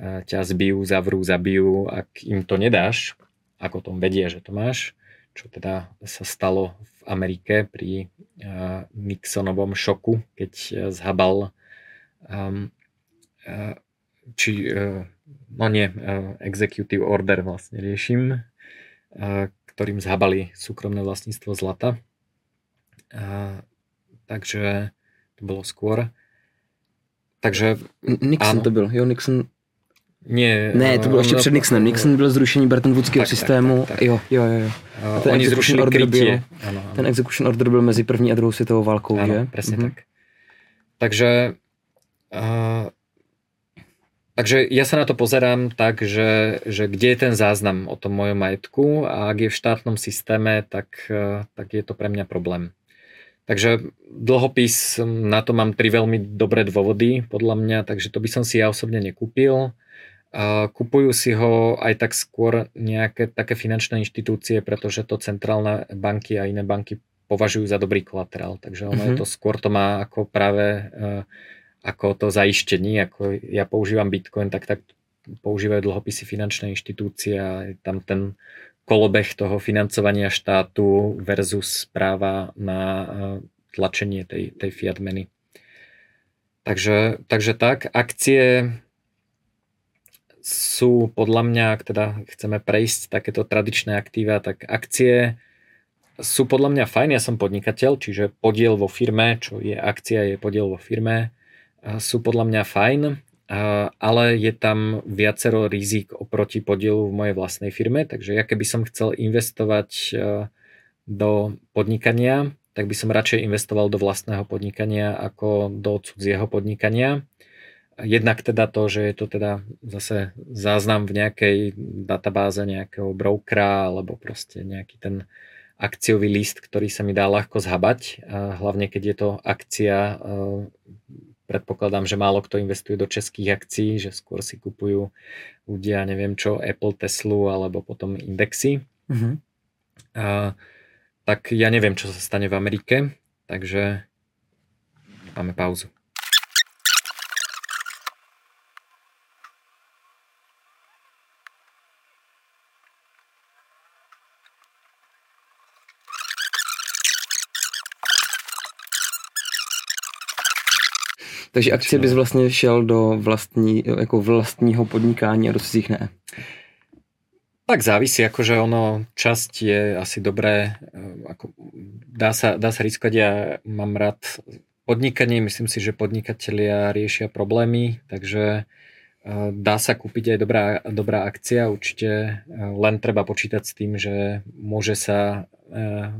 ťa zbijú, zavrú, zabijú, ak im to nedáš, ako tom vedia, že to máš, čo teda sa stalo v Amerike pri uh, Nixonovom šoku, keď zhabal um, uh, či, uh, no nie, uh, executive order vlastne riešim, ktorým zhabali súkromné vlastníctvo zlata. A, takže to bolo skôr. Takže Nixon áno. To byl, jo, Nixon. Nie, ne, to bylo ještě před Nixonem. Nixon byl zrušení Bretton Woodského systému. Tak, tak, tak. Jo, jo, jo. A ten oni zrušili krytie. Byl, ten execution order byl mezi první a druhou světovou válkou, ano, že? Presne mhm. tak. Takže uh, Takže ja sa na to pozerám tak, že, že kde je ten záznam o tom mojom majetku a ak je v štátnom systéme, tak, tak je to pre mňa problém. Takže dlhopis, na to mám tri veľmi dobré dôvody podľa mňa, takže to by som si ja osobne nekúpil. Kupujú si ho aj tak skôr nejaké také finančné inštitúcie, pretože to centrálne banky a iné banky považujú za dobrý kolaterál. Takže ono mm-hmm. je to skôr to má ako práve ako to zajištení, ako ja používam Bitcoin, tak tak používajú dlhopisy finančné inštitúcie a je tam ten kolobeh toho financovania štátu versus práva na tlačenie tej, tej fiat meny. Takže, takže tak, akcie sú podľa mňa, ak teda chceme prejsť takéto tradičné aktíva, tak akcie sú podľa mňa fajn, ja som podnikateľ, čiže podiel vo firme, čo je akcia, je podiel vo firme, sú podľa mňa fajn, ale je tam viacero rizík oproti podielu v mojej vlastnej firme, takže ja keby som chcel investovať do podnikania, tak by som radšej investoval do vlastného podnikania ako do cudzieho podnikania. Jednak teda to, že je to teda zase záznam v nejakej databáze nejakého brokera alebo proste nejaký ten akciový list, ktorý sa mi dá ľahko zhabať, hlavne keď je to akcia, predpokladám, že málo kto investuje do českých akcií, že skôr si kupujú ľudia, neviem čo, Apple, Teslu alebo potom indexy. Mm-hmm. A, tak ja neviem, čo sa stane v Amerike, takže máme pauzu. Takže akcie bys vlastně šel do vlastní, jako vlastního podnikání a do cizích ne? Tak závisí, akože ono, časť je asi dobré, ako dá sa, dá sa riskovať, ja mám rád podnikanie, myslím si, že podnikatelia riešia problémy, takže dá sa kúpiť aj dobrá, dobrá akcia, určite len treba počítať s tým, že môže sa,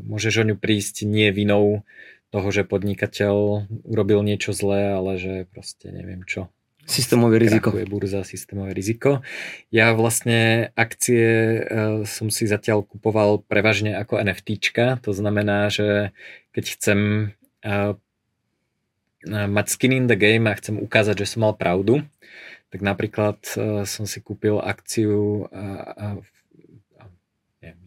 môžeš o ňu prísť nie vinou toho, že podnikateľ urobil niečo zlé, ale že proste neviem čo. Systémové riziko. Krakuje burza, systémové riziko. Ja vlastne akcie som si zatiaľ kupoval prevažne ako NFTčka, to znamená, že keď chcem mať skin in the game a chcem ukázať, že som mal pravdu, tak napríklad som si kúpil akciu v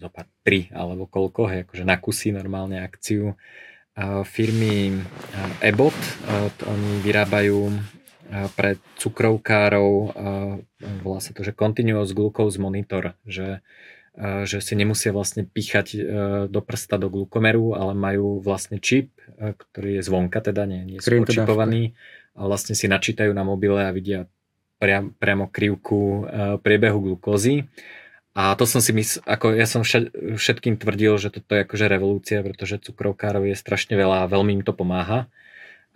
zopár tri alebo koľko, hej, akože na kusy normálne akciu firmy Ebot, oni vyrábajú pre cukrovkárov, volá sa to, že continuous glucose monitor, že, že si nemusia vlastne píchať do prsta do glukomeru, ale majú vlastne čip, ktorý je zvonka, teda nie, nie sú očipovaní a vlastne si načítajú na mobile a vidia priam, priamo krivku priebehu glukózy. A to som si myslel, ako ja som všetkým tvrdil, že toto je akože revolúcia, pretože cukrovkárov je strašne veľa a veľmi im to pomáha.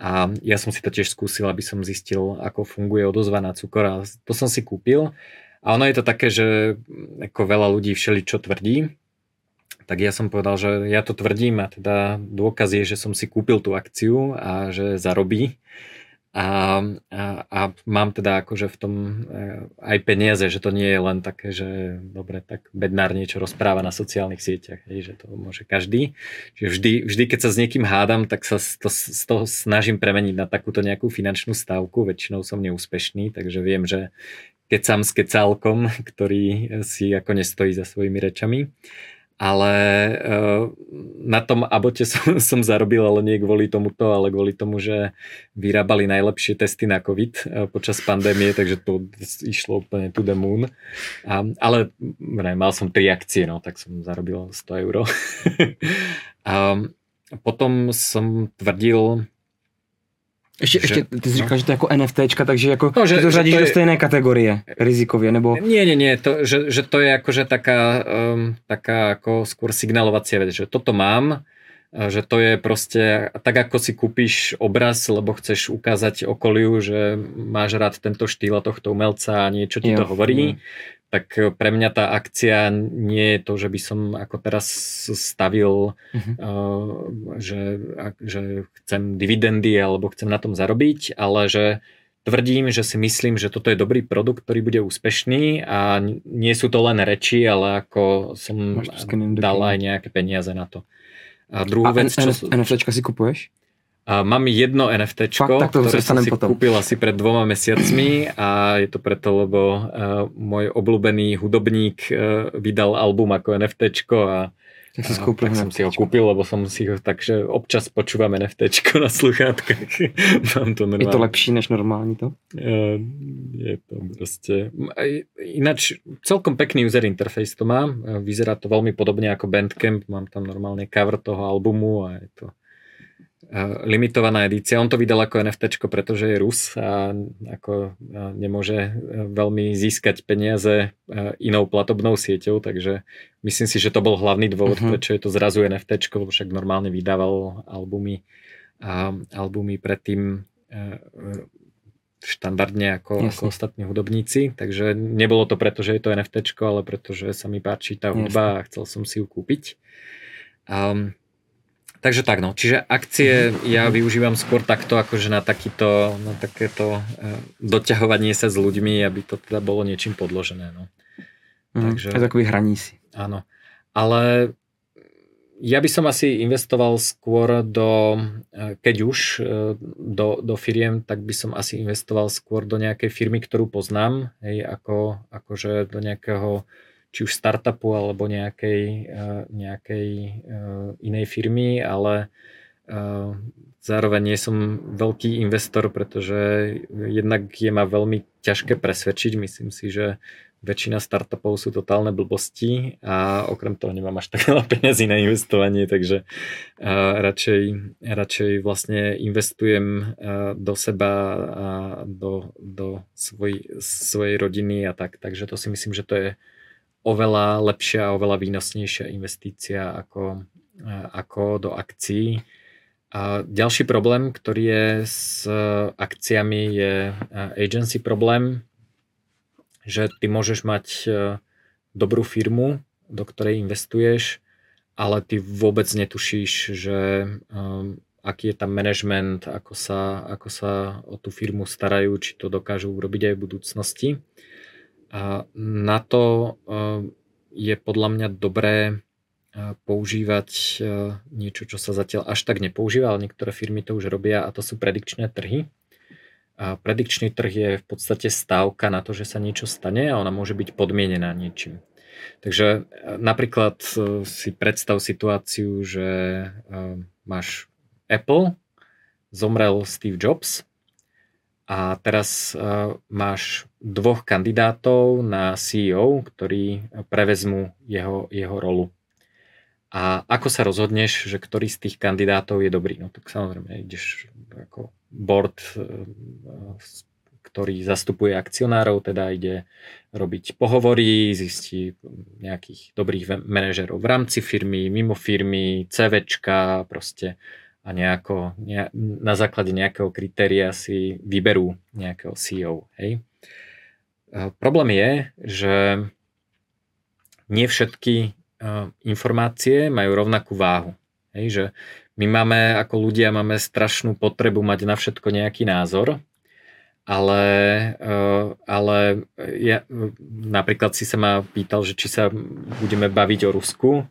A ja som si to tiež skúsil, aby som zistil, ako funguje odozva na cukor a to som si kúpil. A ono je to také, že ako veľa ľudí všeličo tvrdí. Tak ja som povedal, že ja to tvrdím a teda dôkaz je, že som si kúpil tú akciu a že zarobí. A, a, a mám teda akože v tom aj peniaze, že to nie je len také, že dobre, tak Bednár niečo rozpráva na sociálnych sieťach, hej, že to môže každý. Čiže vždy, vždy, keď sa s niekým hádam, tak sa to, z toho snažím premeniť na takúto nejakú finančnú stávku, väčšinou som neúspešný, takže viem, že kecam s kecálkom, ktorý si ako nestojí za svojimi rečami. Ale na tom abote som, som zarobil, ale nie kvôli tomuto, ale kvôli tomu, že vyrábali najlepšie testy na COVID počas pandémie, takže to išlo úplne to the moon. A, ale ne, mal som tri akcie, no, tak som zarobil sto euro. A potom som tvrdil... Ještě, že, ještě ty jsi říkal, no, že to je jako NFTčka, takže jako no, že, ty to řadíš to je, do stejné kategorie rizikově, nebo... Nie, nie, nie, to, že, že to je akože taká, um, taká ako skôr signálovacia vec, že toto mám, že to je proste, tak ako si kúpiš obraz, lebo chceš ukázať okoliu, že máš rád tento štýl a tohto umelca a niečo ti jo, to hovorí, jo. Tak pre mňa tá akcia nie je to, že by som ako teraz stavil, uh-huh. uh, že, že chcem dividendy alebo chcem na tom zarobiť, ale že tvrdím, že si myslím, že toto je dobrý produkt, ktorý bude úspešný a nie sú to len reči, ale ako som dal aj nejaké peniaze na to. A druhú a vec, N- čo... NFTčka si kupuješ? A mám jedno NFTčko, Fakt, ktoré som si potom. kúpil asi pred dvoma mesiacmi a je to preto, lebo uh, môj obľúbený hudobník uh, vydal album ako NFTčko a Tak som, no, tak som si ho kúpil, lebo som si ho takže občas počúvam NFTčko na sluchátkach. Mám to normálne. Je to lepší než normálne to? Je, je to proste. Ináč celkom pekný user interface to má. Vyzerá to veľmi podobne ako Bandcamp. Mám tam normálne cover toho albumu a je to limitovaná edícia. On to vydal ako NFTčko, pretože je Rus a ako nemôže veľmi získať peniaze inou platobnou sieťou, takže myslím si, že to bol hlavný dôvod, uh-huh. prečo je to zrazu NFTčko, lebo však normálne vydával albumy, albumy predtým štandardne ako, ako ostatní hudobníci, takže nebolo to preto, že je to NFTčko, ale pretože sa mi páči tá hudba a chcel som si ju kúpiť. Um, Takže tak, no. Čiže akcie ja využívam skôr takto, akože na takýto, na takéto doťahovanie sa s ľuďmi, aby to teda bolo niečím podložené, no. Mm, takže takový hraní si. Áno. Ale ja by som asi investoval skôr do, keď už do, do firiem, tak by som asi investoval skôr do nejakej firmy, ktorú poznám, hej, ako, akože do nejakého či už startupu alebo nejakej, nejakej inej firmy, ale zároveň nie som veľký investor, pretože jednak je ma veľmi ťažké presvedčiť. Myslím si, že väčšina startupov sú totálne blbosti a okrem toho nemám až tak veľa peňazí na investovanie, takže radšej, radšej vlastne investujem do seba a do, do svoj, svojej rodiny a tak. Takže to si myslím, že to je oveľa lepšia, oveľa výnosnejšia investícia ako, ako do akcií. A ďalší problém, ktorý je s akciami, je agency problém, že ty môžeš mať dobrú firmu, do ktorej investuješ, ale ty vôbec netušíš, že aký je tam management, ako sa, ako sa o tú firmu starajú, či to dokážu urobiť aj v budúcnosti. A na to je podľa mňa dobré používať niečo, čo sa zatiaľ až tak nepoužíva, ale niektoré firmy to už robia, a to sú predikčné trhy. A predikčný trh je v podstate stávka na to, že sa niečo stane, a ona môže byť podmienená niečím. Takže napríklad si predstav situáciu, že máš Apple, zomrel Steve Jobs, a teraz uh, máš dvoch kandidátov na C E O, ktorí prevezmú jeho, jeho rolu. A ako sa rozhodneš, že ktorý z tých kandidátov je dobrý? No tak samozrejme ideš ako board, uh, ktorý zastupuje akcionárov, teda ide robiť pohovory, zistí nejakých dobrých manažerov v rámci firmy, mimo firmy, CVčka, proste a nejako, ne, na základe nejakého kritéria si vyberú nejakého C E O. Hej. E, problém je, že nie všetky e, informácie majú rovnakú váhu. Hej, že my máme, ako ľudia, máme strašnú potrebu mať na všetko nejaký názor, ale, e, ale ja, napríklad si sa ma pýtal, že či sa budeme baviť o Rusku.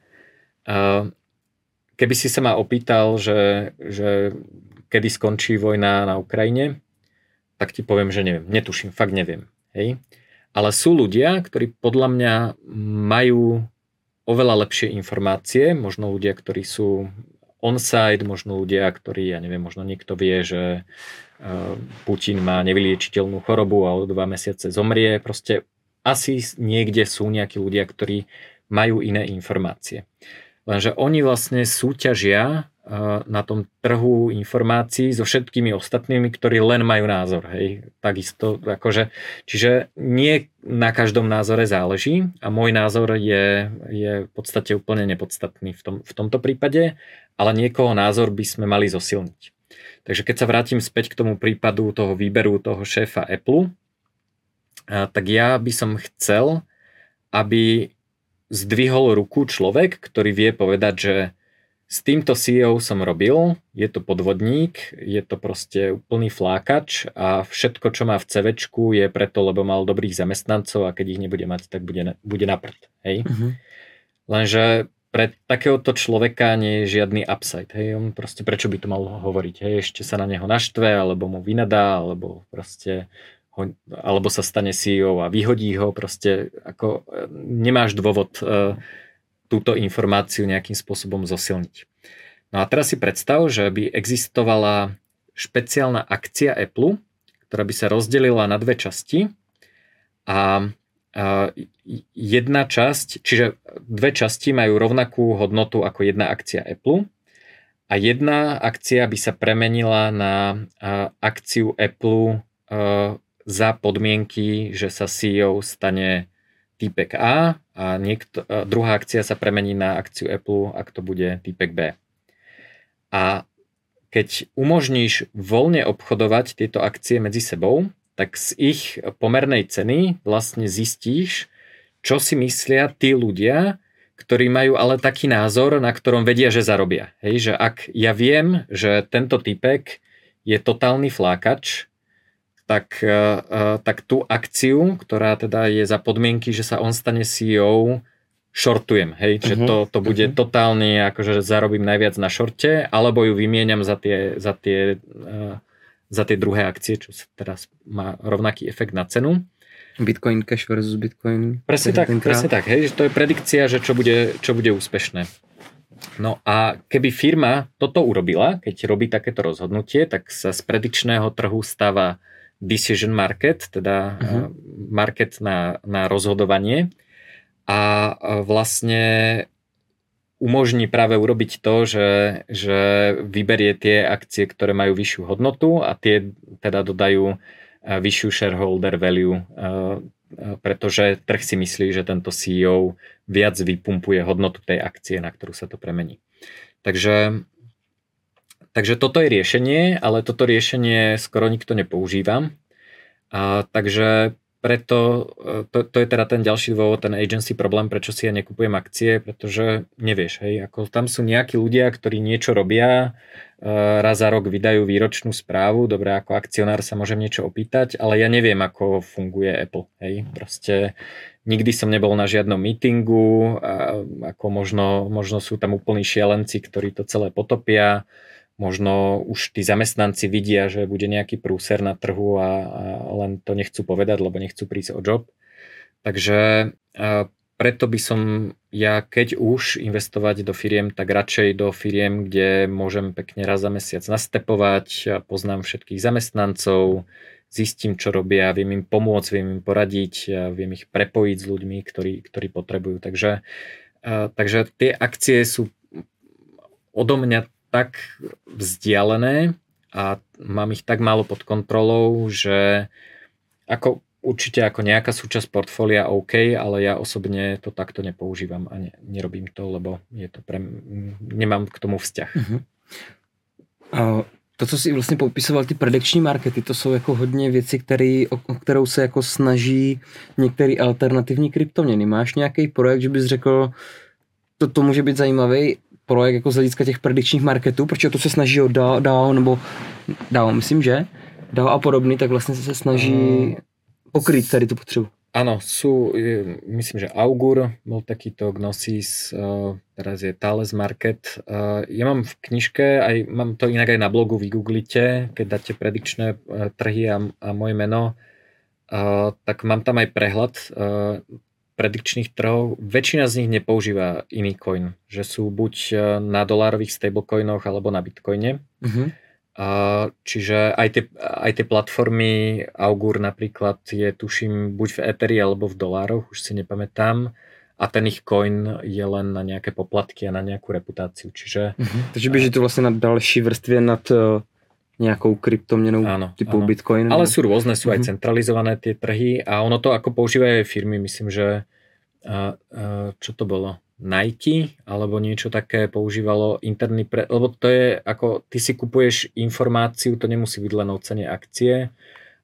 E, Keby si sa ma opýtal, že, že kedy skončí vojna na Ukrajine, tak ti poviem, že neviem. Netuším, fakt neviem. Hej? Ale sú ľudia, ktorí podľa mňa majú oveľa lepšie informácie, možno ľudia, ktorí sú on-site, možno ľudia, ktorí, ja neviem, možno niekto vie, že Putin má nevyliečiteľnú chorobu a o dva mesiace zomrie. Proste asi niekde sú nejakí ľudia, ktorí majú iné informácie. Lenže oni vlastne súťažia na tom trhu informácií so všetkými ostatnými, ktorí len majú názor. Hej. Takisto, akože, čiže nie na každom názore záleží a môj názor je, je v podstate úplne nepodstatný v, tom, v tomto prípade, ale niekoho názor by sme mali zosilniť. Takže keď sa vrátim späť k tomu prípadu toho výberu toho šéfa Apple, tak ja by som chcel, aby zdvihol ruku človek, ktorý vie povedať, že s týmto C E O som robil, je to podvodník, je to proste úplný flákač a všetko, čo má v CVčku, je preto, lebo mal dobrých zamestnancov a keď ich nebude mať, tak bude, bude na prd. Hej? Uh-huh. Lenže pre takéhoto človeka nie je žiadny upside. Hej? On proste, prečo by to mal hovoriť? Hej? Ešte sa na neho naštve, alebo mu vynadá, alebo proste Ho, alebo sa stane C E O a vyhodí ho, proste ako nemáš dôvod e, túto informáciu nejakým spôsobom zosilniť. No a teraz si predstav, že by existovala špeciálna akcia Apple, ktorá by sa rozdelila na dve časti a jedna časť, čiže dve časti majú rovnakú hodnotu ako jedna akcia Apple a jedna akcia by sa premenila na akciu Apple za podmienky, že sa C E O stane týpek A a niekto, druhá akcia sa premení na akciu Apple, ak to bude týpek B. A keď umožníš voľne obchodovať tieto akcie medzi sebou, tak z ich pomernej ceny vlastne zistíš, čo si myslia tí ľudia, ktorí majú ale taký názor, na ktorom vedia, že zarobia. Hej, že ak ja viem, že tento typek je totálny flákač, tak, tak tú akciu, ktorá teda je za podmienky, že sa on stane C E O, shortujem. Hej, že to, to bude totálne, akože zarobím najviac na šorte, alebo ju vymieňam za tie... Za tie za tie druhé akcie, čo teraz má rovnaký efekt na cenu. Bitcoin cash versus Bitcoin. Presne tak, presne tak. Hej, že to je predikcia, že čo bude, čo bude úspešné. No a keby firma toto urobila, keď robí takéto rozhodnutie, tak sa z predičného trhu stáva decision market, teda uh-huh. market na, na rozhodovanie a vlastne umožní práve urobiť to, že, že vyberie tie akcie, ktoré majú vyššiu hodnotu a tie teda dodajú vyššiu shareholder value, pretože trh si myslí, že tento C E O viac vypumpuje hodnotu tej akcie, na ktorú sa to premení. Takže, takže toto je riešenie, ale toto riešenie skoro nikto nepoužíva. A takže preto to, to je teda ten ďalší dôvod, ten agency problém, prečo si ja nekupujem akcie, pretože nevieš, hej, ako tam sú nejakí ľudia, ktorí niečo robia, raz za rok vydajú výročnú správu, dobre, ako akcionár sa môžem niečo opýtať, ale ja neviem, ako funguje Apple, hej, proste nikdy som nebol na žiadnom meetingu, ako možno, možno sú tam úplní šialenci, ktorí to celé potopia, možno už tí zamestnanci vidia, že bude nejaký prúser na trhu a, a len to nechcú povedať, lebo nechcú prísť o job. Takže preto by som ja, keď už investovať do firiem, tak radšej do firiem, kde môžem pekne raz za mesiac nastepovať, poznám všetkých zamestnancov, zistím, čo robia, viem im pomôcť, viem im poradiť, viem ich prepojiť s ľuďmi, ktorí, ktorí potrebujú. Takže, takže tie akcie sú odo mňa tak vzdialené a mám ich tak málo pod kontrolou, že ako určite ako nejaká súčasť portfólia OK, ale ja osobne to takto nepoužívam a ne, nerobím to, lebo je to pre, nemám k tomu vzťah. Uh-huh. A to, co jsi vlastně popisoval, ty predikční markety, to jsou jako hodně věci, který, o kterou se jako snaží některé alternativní kryptoměny. Máš nějaký projekt, že bys řekl, to, to může být zajímavý projekt jako z hlediska těch predikčních marketů, protože to se snaží o dál, dál nebo dál, myslím, že dál a podobný, tak vlastně se snaží pokrýt tady tu potřebu. Ano, jsou, myslím, že Augur byl takýto Gnosis, teraz je Thales Market. Já mám v knižke, aj, mám to jinak aj na blogu, vygooglite, keď dáte predikčné trhy a, a moje jméno, tak mám tam aj prehľad predikčných trhov, väčšina z nich nepoužíva iný coin, že sú buď na dolárových stablecoinoch alebo na bitcoine. Mm-hmm. A čiže aj tie, aj tie platformy, Augur napríklad je tuším buď v Etheri alebo v dolároch, už si nepamätám, a ten ich coin je len na nejaké poplatky a na nejakú reputáciu. Čiže, mm-hmm. Takže běží to vlastne na další vrstvě nad nějakou kryptoměnou ano, typu ano. Bitcoin. Ale ne? Sú rôzne, sú aj centralizované tie trhy a ono to ako používajú firmy, myslím, že a, a, čo to bolo? Nike alebo niečo také používalo interný, pre, lebo to je ako ty si kupuješ informáciu, to nemusí byť len o cene akcie.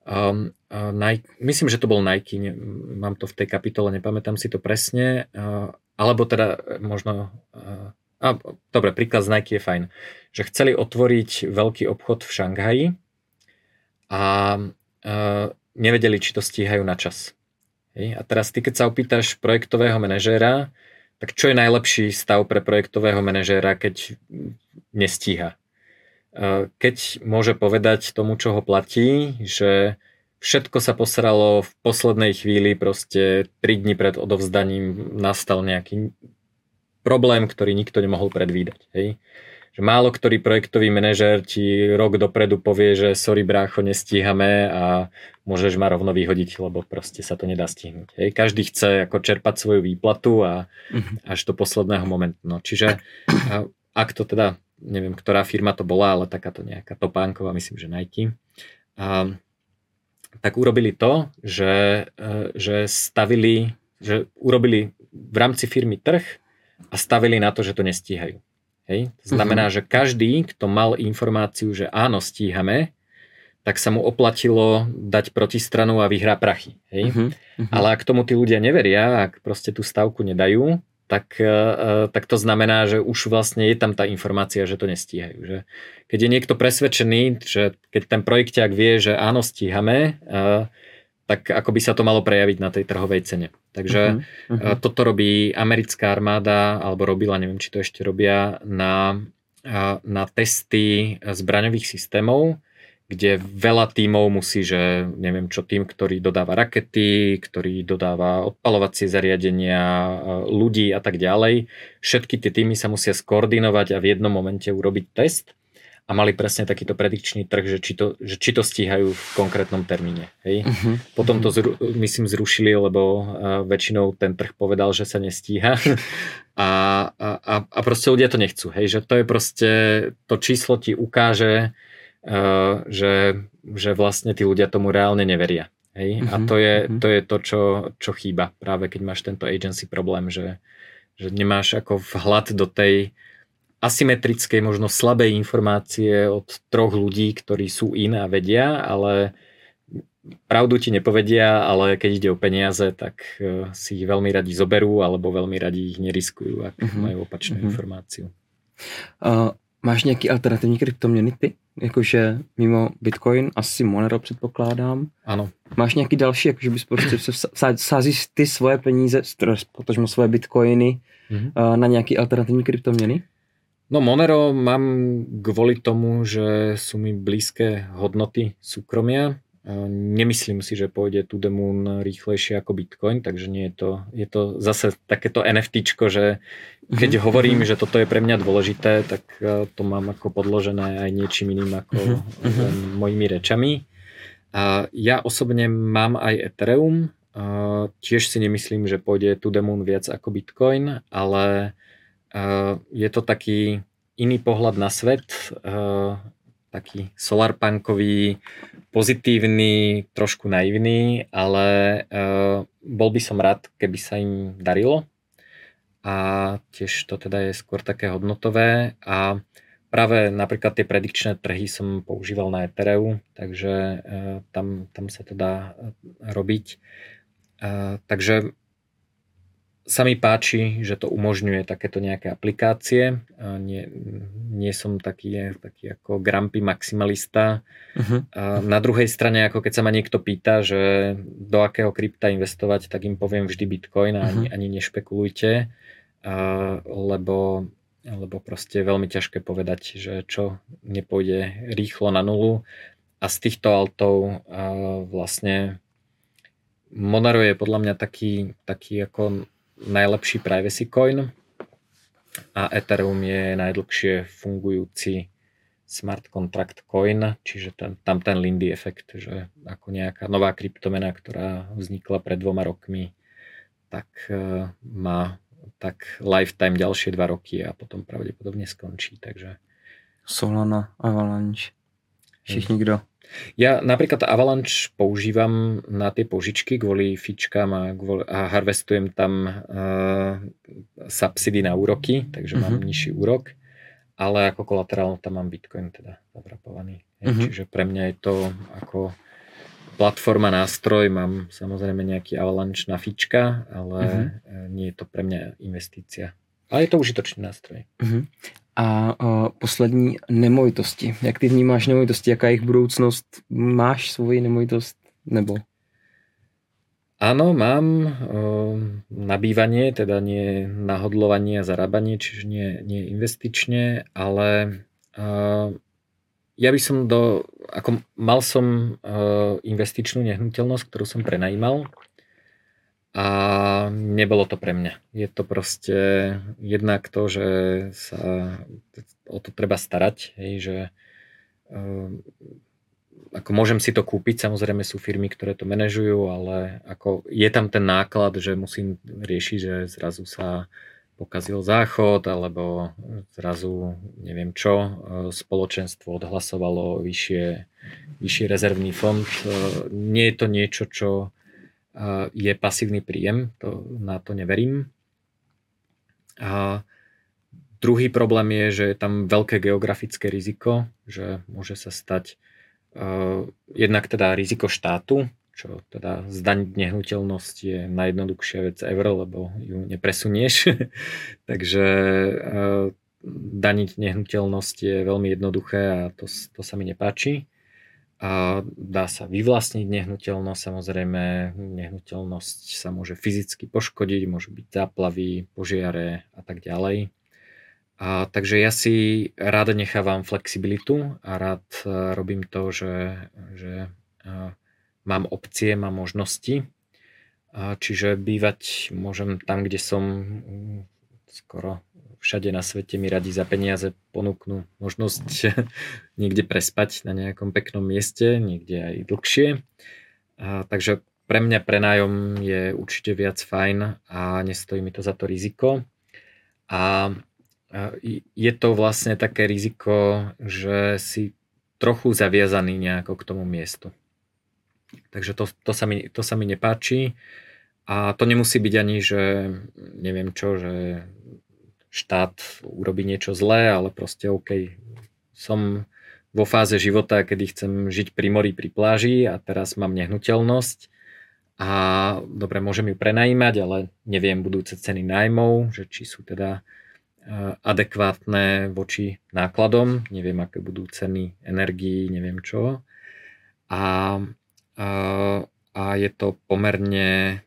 Um, Nike, myslím, že to bol Nike, ne, mám to v tej kapitole, nepamätám si to presne, uh, alebo teda možno uh, a dobre, príklad z Nike je fajn, že chceli otvoriť veľký obchod v Šanghaji a e, nevedeli, či to stíhajú na čas. Hej? A teraz ty, keď sa opýtaš projektového manažéra, tak čo je najlepší stav pre projektového manažéra, keď nestíha? E, keď môže povedať tomu, čo ho platí, že všetko sa posralo v poslednej chvíli, proste tri dni pred odovzdaním nastal nejaký problém, ktorý nikto nemohol predvídať. Hej? Že málo ktorý projektový manažér ti rok dopredu povie, že sorry brácho, nestíhame a môžeš ma rovno vyhodiť, lebo proste sa to nedá stihnúť. Hej? Každý chce ako čerpať svoju výplatu a mm-hmm. až do posledného momentu. No, čiže ak to teda, neviem, ktorá firma to bola, ale takáto nejaká topánková, myslím, že Nike, a, tak urobili to, že, že stavili, že urobili v rámci firmy trh a stavili na to, že to nestíhajú. Hej? To znamená, mm-hmm. že každý, kto mal informáciu, že áno, stíhame, tak sa mu oplatilo dať protistranu a vyhrá prachy. Hej? Mm-hmm. Ale ak tomu tí ľudia neveria, ak proste tú stavku nedajú, tak, tak to znamená, že už vlastne je tam tá informácia, že to nestíhajú. Že? Keď je niekto presvedčený, že keď ten projekťák vie, že áno, stíhame, tak ako by sa to malo prejaviť na tej trhovej cene. Takže uh-huh, uh-huh. toto robí americká armáda, alebo robila, neviem, či to ešte robia, na, na testy zbraňových systémov, kde veľa tímov musí, že neviem čo, tím, ktorý dodáva rakety, ktorý dodáva odpalovacie zariadenia, ľudí a tak ďalej. Všetky tie tímy sa musia skoordinovať a v jednom momente urobiť test. A mali presne takýto predikčný trh, že či to, že či to stíhajú v konkrétnom termíne. Hej? Uh-huh. Potom to, zru, myslím, zrušili, lebo väčšinou ten trh povedal, že sa nestíha. A, a, a proste ľudia to nechcú. Hej? Že to je proste, to číslo ti ukáže, že, že vlastne tí ľudia tomu reálne neveria. Hej? Uh-huh. A to je to, je to čo, čo chýba. Práve keď máš tento agency problém, že, že nemáš ako vhľad do tej asymetrickej, možno slabej informácie od troch ľudí, ktorí sú in a vedia, ale pravdu ti nepovedia, ale keď ide o peniaze, tak si ich veľmi radi zoberú alebo veľmi radi ich neriskujú, ak mm-hmm. majú opačnú mm-hmm. informáciu. Uh, máš nějaký alternativní kryptoměny ty? Jakože mimo Bitcoin, asi Monero předpokládám. Ano. Máš nějaký další, jakože bys prostě sázíš ty svoje peníze, protože má svoje Bitcoiny mm-hmm. uh, na nějaký alternativní kryptoměny? No Monero mám kvôli tomu, že sú mi blízke hodnoty súkromia. Nemyslím si, že pôjde to the moon rýchlejšie ako Bitcoin, takže nie je to, je to zase takéto NFTčko, že keď hovorím, že toto je pre mňa dôležité, tak to mám ako podložené aj niečím iným ako mojimi rečami. A ja osobne mám aj Ethereum. A tiež si nemyslím, že pôjde to the moon viac ako Bitcoin, ale je to taký iný pohľad na svet, taký solarpunkový, pozitívny, trošku naivný, ale bol by som rád, keby sa im darilo. A tiež to teda je skôr také hodnotové. A práve napríklad tie predikčné trhy som používal na Ethereu, takže tam, tam sa to dá robiť. Takže sa mi páči, že to umožňuje takéto nejaké aplikácie. Nie, nie som taký, taký ako grumpy maximalista. Uh-huh. Na druhej strane, ako keď sa ma niekto pýta, že do akého krypta investovať, tak im poviem vždy Bitcoin a ani, uh-huh. ani nešpekulujte, lebo, lebo proste je veľmi ťažké povedať, že čo nepôjde rýchlo na nulu. A z týchto altov vlastne Monero je podľa mňa taký, taký ako najlepší privacy coin a Ethereum je najdlhšie fungujúci smart contract coin, čiže ten, tam ten Lindy efekt, že ako nejaká nová kryptomena, ktorá vznikla pred dvoma rokmi, tak uh, má tak lifetime ďalšie dva roky a potom pravdepodobne skončí, takže Solana, Avalanche, všichni kdo. Ja napríklad Avalanche používam na tie požičky kvôli fičkám a, kvôli, a harvestujem tam uh, subsidy na úroky, takže mám mm-hmm. nižší úrok, ale ako kolaterálno tam mám Bitcoin teda zavrapovaný. Mm-hmm. Čiže pre mňa je to ako platforma, nástroj, mám samozrejme nejaký Avalanche na fička, ale mm-hmm. nie je to pre mňa investícia. Ale je to užitočný nástroj. Mm-hmm. A uh, poslední nemovitosti. Jak ty vnímáš nemovitosti? Jaká jejich budoucnost? Máš svoji nemovitost? Nebo? Áno, mám uh, nabývanie, teda nie nahodľovanie a zarábanie, čiže nie, nie investične, ale uh, ja by som do... Ako mal som uh, investičnú nehnuteľnosť, ktorú som prenajímal. A a nebolo to pre mňa. Je to proste jednak to, že sa o to treba starať, hej, že um, ako môžem si to kúpiť, samozrejme sú firmy, ktoré to manažujú, ale ako je tam ten náklad, že musím riešiť, že zrazu sa pokazil záchod, alebo zrazu neviem čo, spoločenstvo odhlasovalo vyššie, vyšší rezervný fond. Nie je to niečo, čo je pasívny príjem, to, na to neverím. A druhý problém je, že je tam veľké geografické riziko, že môže sa stať uh, jednak teda riziko štátu, čo teda zdaň nehnuteľnosť je najjednoduchšia vec ever, lebo ju nepresunieš. Takže uh, daniť nehnuteľnosť je veľmi jednoduché a to, to sa mi nepáči. A dá sa vyvlastniť nehnuteľnosť, samozrejme nehnuteľnosť sa môže fyzicky poškodiť, môžu byť záplavy, požiare a tak ďalej. A, takže ja si rád nechávam flexibilitu a rád robím to, že, že a, mám opcie, mám možnosti, a, čiže bývať môžem tam, kde som, skoro všade na svete mi radi za peniaze ponúknú možnosť niekde prespať na nejakom peknom mieste, niekde aj dlhšie. A, takže pre mňa prenájom je určite viac fajn a nestojí mi to za to riziko. A, a je to vlastne také riziko, že si trochu zaviazaný nejako k tomu miestu. Takže to, to, sa, mi, to sa mi nepáči. A to nemusí byť ani, že neviem čo, že štát urobí niečo zlé, ale proste OK, som vo fáze života, kedy chcem žiť pri mori, pri pláži a teraz mám nehnuteľnosť a dobre, môžem ju prenajímať, ale neviem budúce ceny nájmov, že či sú teda adekvátne voči nákladom, neviem, aké budú ceny energií, neviem čo. A, a, a je to pomerne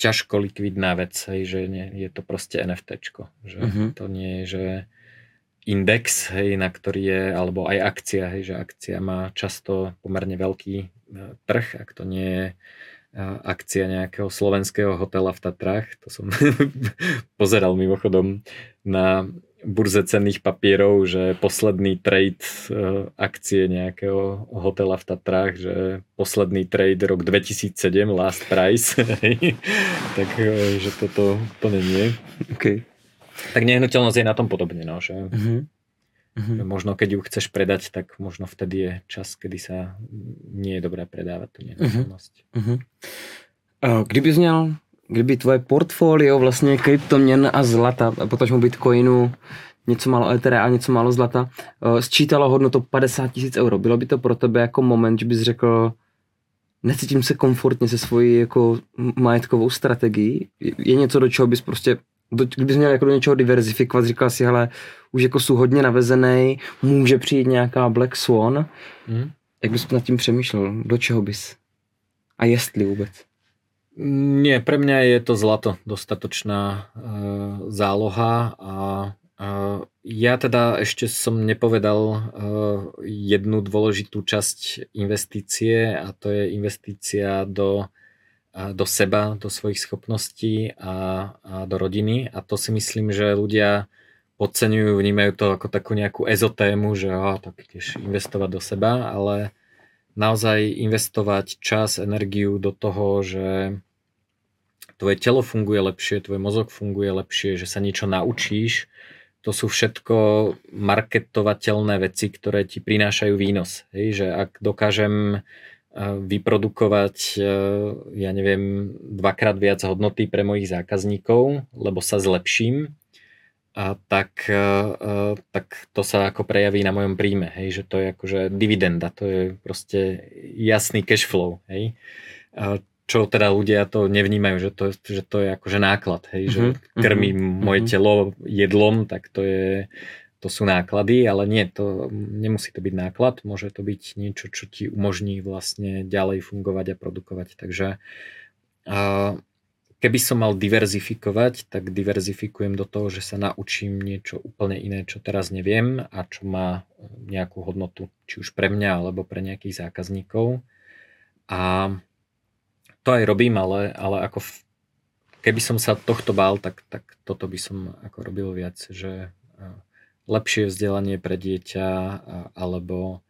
ťažko likvidná vec, hej, že nie, je to proste NFTčko, že uh-huh. to nie je, že index, hej, na ktorý je, alebo aj akcia, hej, že akcia má často pomerne veľký e, trh, ak to nie je e, akcia nejakého slovenského hotela v Tatrách, to som pozeral mimochodom na burze cenných papierov, že posledný trade e, akcie nejakého hotela v Tatrách, že posledný trade rok dva tisíce sedem, last price. Tak e, že toto to nie je. Okay. Tak nehnuteľnosť je na tom podobne. No, že, uh-huh. Uh-huh. Možno keď ju chceš predať, tak možno vtedy je čas, kedy sa nie je dobré predávať tú nehnuteľnosť. Uh-huh. Uh, kdyby zněl Kdyby tvoje portfolio vlastně kryptoměn a zlata, potažmo bitcoinu, něco málo etera a něco málo zlata, sčítalo hodnotu padesát tisíc euro. Bylo by to pro tebe jako moment, že bys řekl, necítím se komfortně se svojí jako majetkovou strategií? Je něco, do čeho bys prostě, do, kdybys měl jako do něčeho diverzifikovat, říkal si, hele, už jako jsou hodně navezený, může přijít nějaká Black Swan. Hmm. Jak bys nad tím přemýšlel? Do čeho bys? A jestli vůbec? Nie, pre mňa je to zlato dostatočná e, záloha a e, ja teda ešte som nepovedal e, jednu dôležitú časť investície a to je investícia do, a, do seba, do svojich schopností a, a do rodiny a to si myslím, že ľudia podceňujú, vnímajú to ako takú nejakú ezotému, že oh, tak tiež investovať do seba, ale naozaj investovať čas, energiu do toho, že tvoje telo funguje lepšie, tvoj mozog funguje lepšie, že sa niečo naučíš. To sú všetko marketovateľné veci, ktoré ti prinášajú výnos. Hej, že ak dokážem vyprodukovať, ja neviem, dvakrát viac hodnoty pre mojich zákazníkov, lebo sa zlepším, a tak, tak to sa ako prejaví na mojom príjme, hej, že to je akože dividenda, to je proste jasný cashflow, hej. Čo teda ľudia to nevnímajú, že to, že to je akože náklad, hej, že mm-hmm. krmím mm-hmm. moje telo jedlom, tak to je, to sú náklady, ale nie, to nemusí to byť náklad, môže to byť niečo, čo ti umožní vlastne ďalej fungovať a produkovať, takže uh, keby som mal diverzifikovať, tak diverzifikujem do toho, že sa naučím niečo úplne iné, čo teraz neviem a čo má nejakú hodnotu, či už pre mňa, alebo pre nejakých zákazníkov. A to aj robím, ale, ale ako v, keby som sa tohto bál, tak, tak toto by som ako robil viac, že lepšie vzdelanie pre dieťa, alebo,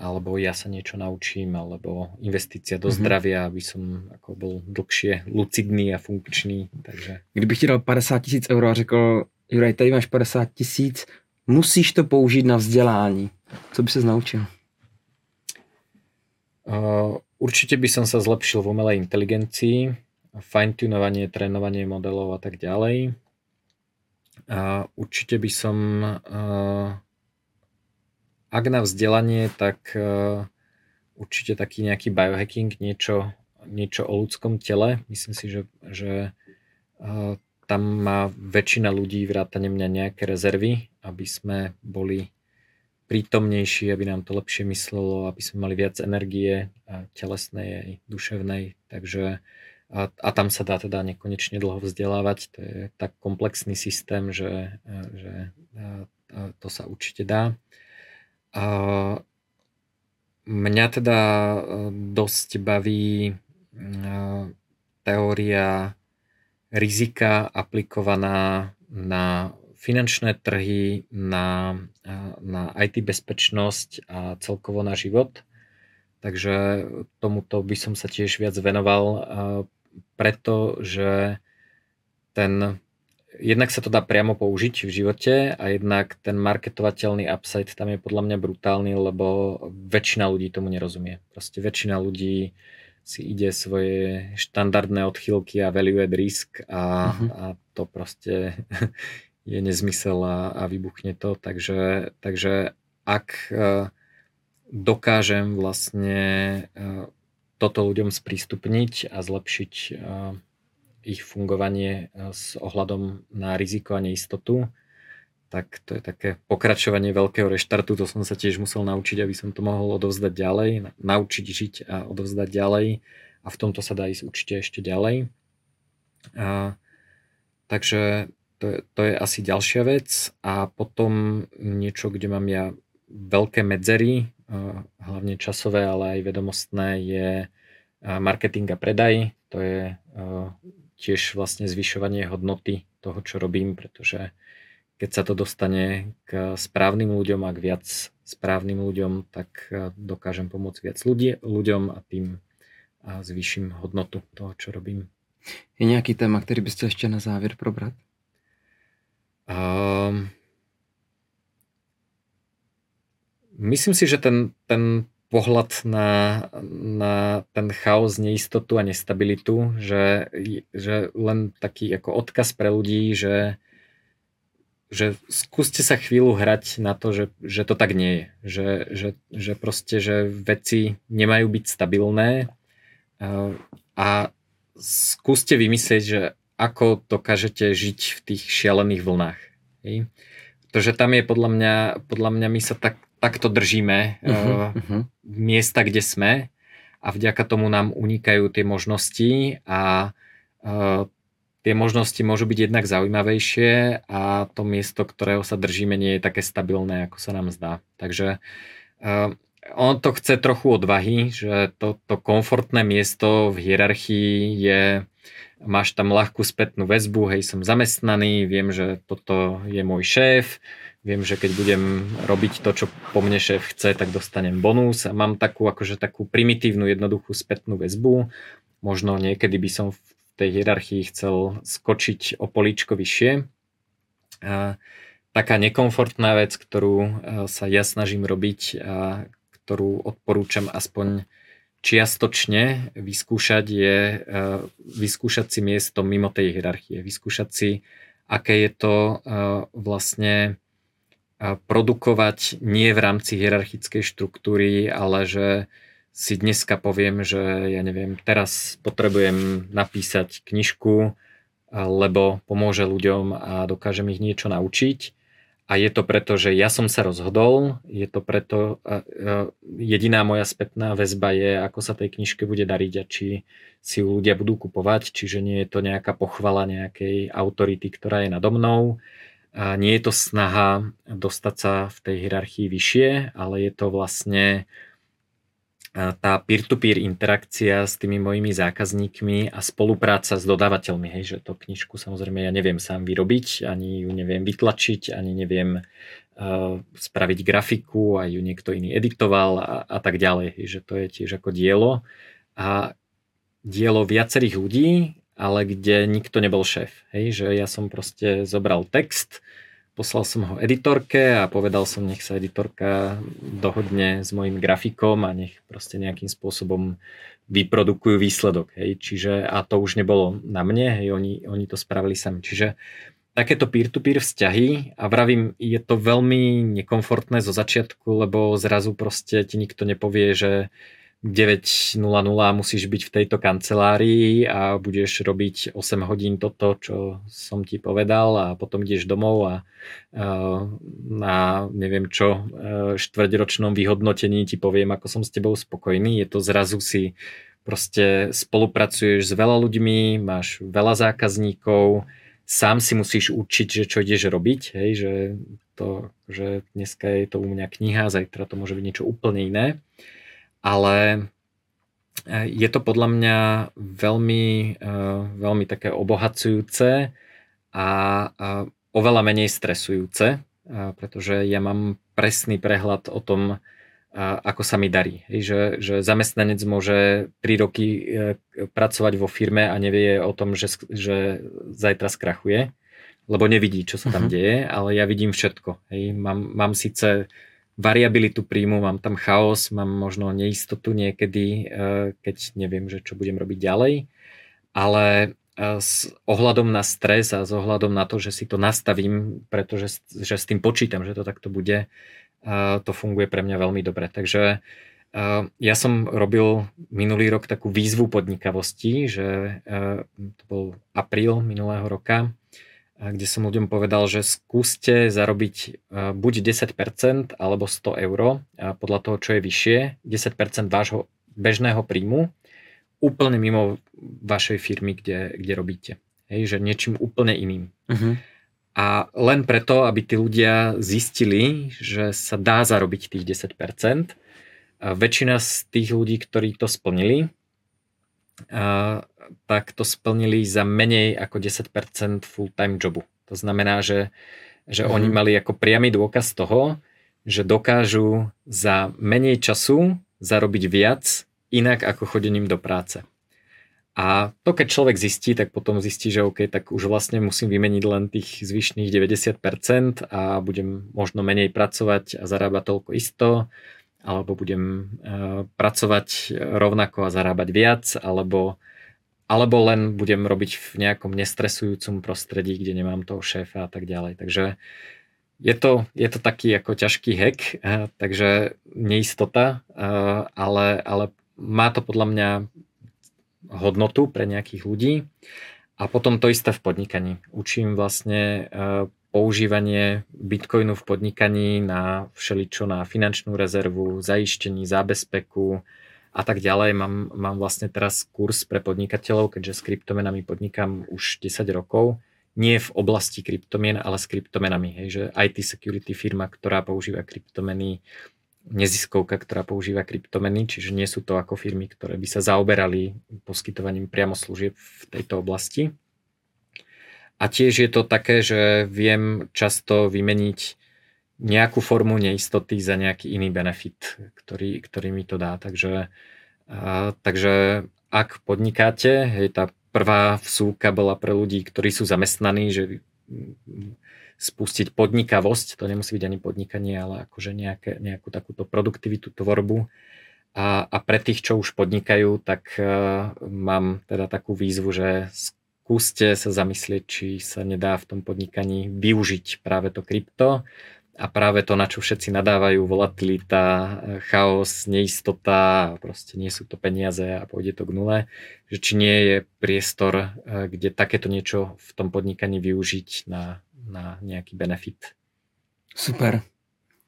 alebo ja sa niečo naučím, alebo investícia do zdravia, aby som ako bol dlhšie lucidný a funkčný. Takže... Kdybych ti dal padesát tisíc euro a řekl, Juraj, tady máš padesát tisíc, musíš to použít na vzdělání. Co by ses naučil? Uh, určite by som sa zlepšil v umelej inteligencii, fine-tunovanie, trénovanie modelov a tak ďalej. Uh, určite by som uh, ak na vzdelanie, tak uh, určite taký nejaký biohacking, niečo, niečo o ľudskom tele. Myslím si, že, že uh, tam má väčšina ľudí vrátane mňa nejaké rezervy, aby sme boli prítomnejší, aby nám to lepšie myslelo, aby sme mali viac energie telesnej aj duševnej. Takže, a, a tam sa dá teda nekonečne dlho vzdelávať. To je tak komplexný systém, že, že to sa určite dá. A mňa teda dosť baví teória rizika aplikovaná na finančné trhy, na, na í té bezpečnosť a celkovo na život. Takže tomuto by som sa tiež viac venoval, pretože ten, jednak sa to dá priamo použiť v živote a jednak ten marketovateľný upside tam je podľa mňa brutálny, lebo väčšina ľudí tomu nerozumie. Proste väčšina ľudí si ide svoje štandardné odchýlky a value at risk a, uh-huh. a to proste je nezmysel a, a vybuchne to. Takže, takže ak dokážem vlastne toto ľuďom sprístupniť a zlepšiť ich fungovanie s ohľadom na riziko a neistotu, tak to je také pokračovanie veľkého reštartu. To som sa tiež musel naučiť, aby som to mohol odovzdať ďalej, naučiť žiť a odovzdať ďalej. A v tomto sa dá ísť určite ešte ďalej. A, takže To je, to je asi ďalšia vec a potom niečo, kde mám ja veľké medzery, hlavne časové, ale aj vedomostné, je marketing a predaj. To je tiež vlastne zvyšovanie hodnoty toho, čo robím, pretože keď sa to dostane k správnym ľuďom a k viac správnym ľuďom, tak dokážem pomôcť viac ľudí, ľuďom a tým zvýšim hodnotu toho, čo robím. Je nejaký téma, ktorý by ste ešte na závier probrať? Uh, myslím si, že ten, ten pohľad na, na ten chaos, neistotu a nestabilitu, že, že len taký ako odkaz pre ľudí, že, že skúste sa chvíľu hrať na to, že, že to tak nie je, že, že, že proste, že veci nemajú byť stabilné uh, a skúste vymyslieť, že ako dokážete žiť v tých šialených vlnách. Hej? Pretože tam je podľa mňa, podľa mňa my sa tak, takto držíme uh-huh, uh-huh. miesta, kde sme a vďaka tomu nám unikajú tie možnosti a uh, tie možnosti môžu byť jednak zaujímavejšie a to miesto, ktorého sa držíme, nie je také stabilné, ako sa nám zdá. Takže uh, on to chce trochu odvahy, že to, to komfortné miesto v hierarchii je... Máš tam ľahkú spätnú väzbu, hej, som zamestnaný, viem, že toto je môj šéf, viem, že keď budem robiť to, čo po mne šéf chce, tak dostanem bonus a mám takú, akože takú primitívnu, jednoduchú spätnú väzbu. Možno niekedy by som v tej hierarchii chcel skočiť o políčko vyššie. A taká nekomfortná vec, ktorú sa ja snažím robiť a ktorú odporúčam aspoň čiastočne vyskúšať je vyskúšať si miesto mimo tej hierarchie, vyskúšať si, aké je to vlastne produkovať nie v rámci hierarchickej štruktúry, ale že si dneska poviem, že ja neviem, teraz potrebujem napísať knižku, lebo pomôže ľuďom a dokážem ich niečo naučiť. A je to preto, že ja som sa rozhodol, je to preto, jediná moja spätná väzba je, ako sa tej knižke bude dariť a či si ju ľudia budú kupovať, čiže nie je to nejaká pochvala nejakej autority, ktorá je nado mnou. A nie je to snaha dostať sa v tej hierarchii vyššie, ale je to vlastne tá peer-to-peer interakcia s tými mojimi zákazníkmi a spolupráca s dodávateľmi, hej, že to knižku samozrejme ja neviem sám vyrobiť, ani ju neviem vytlačiť, ani neviem uh, spraviť grafiku, a ju niekto iný editoval a, a tak ďalej, hej, že to je tiež ako dielo a dielo viacerých ľudí, ale kde nikto nebol šéf, hej, že ja som proste zobral text, poslal som ho editorke a povedal som, nech sa editorka dohodne s mojím grafikom a nech proste nejakým spôsobom vyprodukujú výsledok. Hej. Čiže, a to už nebolo na mne, hej, oni, oni to spravili sami. Čiže takéto peer-to-peer vzťahy, a vravím, je to veľmi nekomfortné zo začiatku, lebo zrazu proste ti nikto nepovie, že deväť nula nula musíš byť v tejto kancelárii a budeš robiť osem hodín toto, čo som ti povedal, a potom ideš domov a na neviem čo štvrťročnom vyhodnotení ti poviem, ako som s tebou spokojný. Je to zrazu si proste spolupracuješ s veľa ľuďmi, máš veľa zákazníkov, sám si musíš učiť, že čo ideš robiť, hej, že, to, že dneska je to u mňa kniha, zajtra to môže byť niečo úplne iné. Ale je to podľa mňa veľmi, veľmi také obohacujúce a oveľa menej stresujúce, pretože ja mám presný prehľad o tom, ako sa mi darí. Že, že zamestnanec môže tri roky pracovať vo firme a nevie o tom, že, že zajtra skrachuje, lebo nevidí, čo sa tam deje, ale ja vidím všetko. Mám, mám síce variabilitu príjmu, mám tam chaos, mám možno neistotu niekedy, keď neviem, že čo budem robiť ďalej, ale s ohľadom na stres a s ohľadom na to, že si to nastavím, pretože že s tým počítam, že to takto bude, to funguje pre mňa veľmi dobre. Takže ja som robil minulý rok takú výzvu podnikavosti, že to bol apríl minulého roka, kde som ľuďom povedal, že skúste zarobiť buď desať percent alebo sto eur, podľa toho, čo je vyššie, desať percent vášho bežného príjmu, úplne mimo vašej firmy, kde, kde robíte. Hej, že niečím úplne iným. Uh-huh. A len preto, aby tí ľudia zistili, že sa dá zarobiť tých desať percent. Väčšina z tých ľudí, ktorí to splnili, tak to splnili za menej ako desať percent full-time jobu. To znamená, že, že mm. oni mali ako priamy dôkaz toho, že dokážu za menej času zarobiť viac inak ako chodením do práce. A to, keď človek zistí, tak potom zistí, že OK, tak už vlastne musím vymeniť len tých zvyšných deväťdesiat percent a budem možno menej pracovať a zarábať toľko isto, alebo budem pracovať rovnako a zarábať viac, alebo alebo len budem robiť v nejakom nestresujúcom prostredí, kde nemám toho šéfa a tak ďalej. Takže je to, je to taký ako ťažký hack, takže neistota, ale, ale má to podľa mňa hodnotu pre nejakých ľudí. A potom to isté v podnikaní. Učím vlastne používanie bitcoinu v podnikaní na všeličo, na finančnú rezervu, zaištení, zábezpeku, a tak ďalej. Mám, mám vlastne teraz kurz pre podnikateľov, keďže s kryptomenami podnikám už desať rokov. Nie v oblasti kryptomien, ale s kryptomenami. Hej, že í té security firma, ktorá používa kryptomeny, neziskovka, ktorá používa kryptomeny, čiže nie sú to ako firmy, ktoré by sa zaoberali poskytovaním priamo služieb v tejto oblasti. A tiež je to také, že viem často vymeniť nejakú formu neistoty za nejaký iný benefit, ktorý, ktorý mi to dá. Takže, a, takže ak podnikáte, hej, tá prvá vsúka bola pre ľudí, ktorí sú zamestnaní, že spustiť podnikavosť, to nemusí byť ani podnikanie, ale akože nejaké, nejakú takúto produktivitu, tvorbu. A, a pre tých, čo už podnikajú, tak a, mám teda takú výzvu, že skúste sa zamyslieť, či sa nedá v tom podnikaní využiť práve to krypto, a práve to, na čo všetci nadávajú, volatilita, chaos, neistota, proste nie sú to peniaze a pôjde to k nule, že či nie je priestor, kde takéto niečo v tom podnikaní využiť na, na nejaký benefit. Super.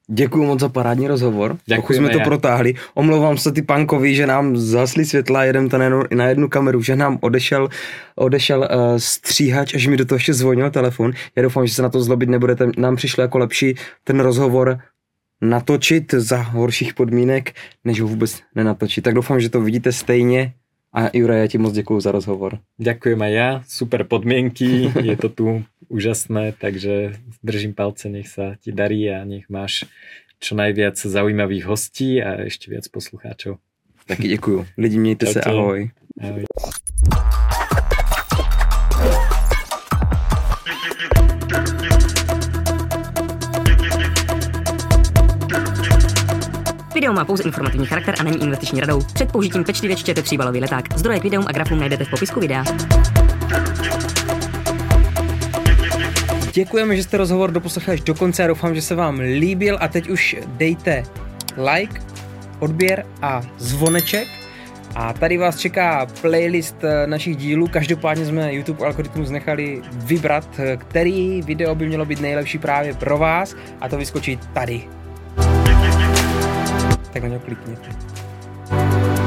Děkuju moc za parádní rozhovor. Děkujeme, pokud jsme to já. protáhli. Omlouvám se ty pankovi, že nám zhasly světla, jedem to na jednu, na jednu kameru, že nám odešel, odešel uh, stříhač, až mi do toho ještě zvonil telefon. Já doufám, že se na to zlobit nebudete. Nám přišlo jako lepší ten rozhovor natočit za horších podmínek, než ho vůbec nenatočit. Tak doufám, že to vidíte stejně. A Jura, já ti moc děkuju za rozhovor. Ďakujem aj ja, super podmienky, je to tu úžasné, takže držím palce, nech sa ti darí a nech máš čo najviac zaujímavých hostí a ešte viac poslucháčov. Taky děkuju. Lidi, mějte se, ahoj. Ahoj. Video má pouze informativní charakter a není investiční radou. Před použitím pečlivě čtěte příbalový leták. Zdroje k videům a grafům najdete v popisku videa. Děkujeme, že jste rozhovor doposlechli až do konce a doufám, že se vám líbil. A teď už dejte like, odběr a zvoneček. A tady vás čeká playlist našich dílů. Každopádně jsme YouTube algoritmus nechali vybrat, který video by mělo být nejlepší právě pro vás. A to vyskočí tady. Tak na něj klikněte.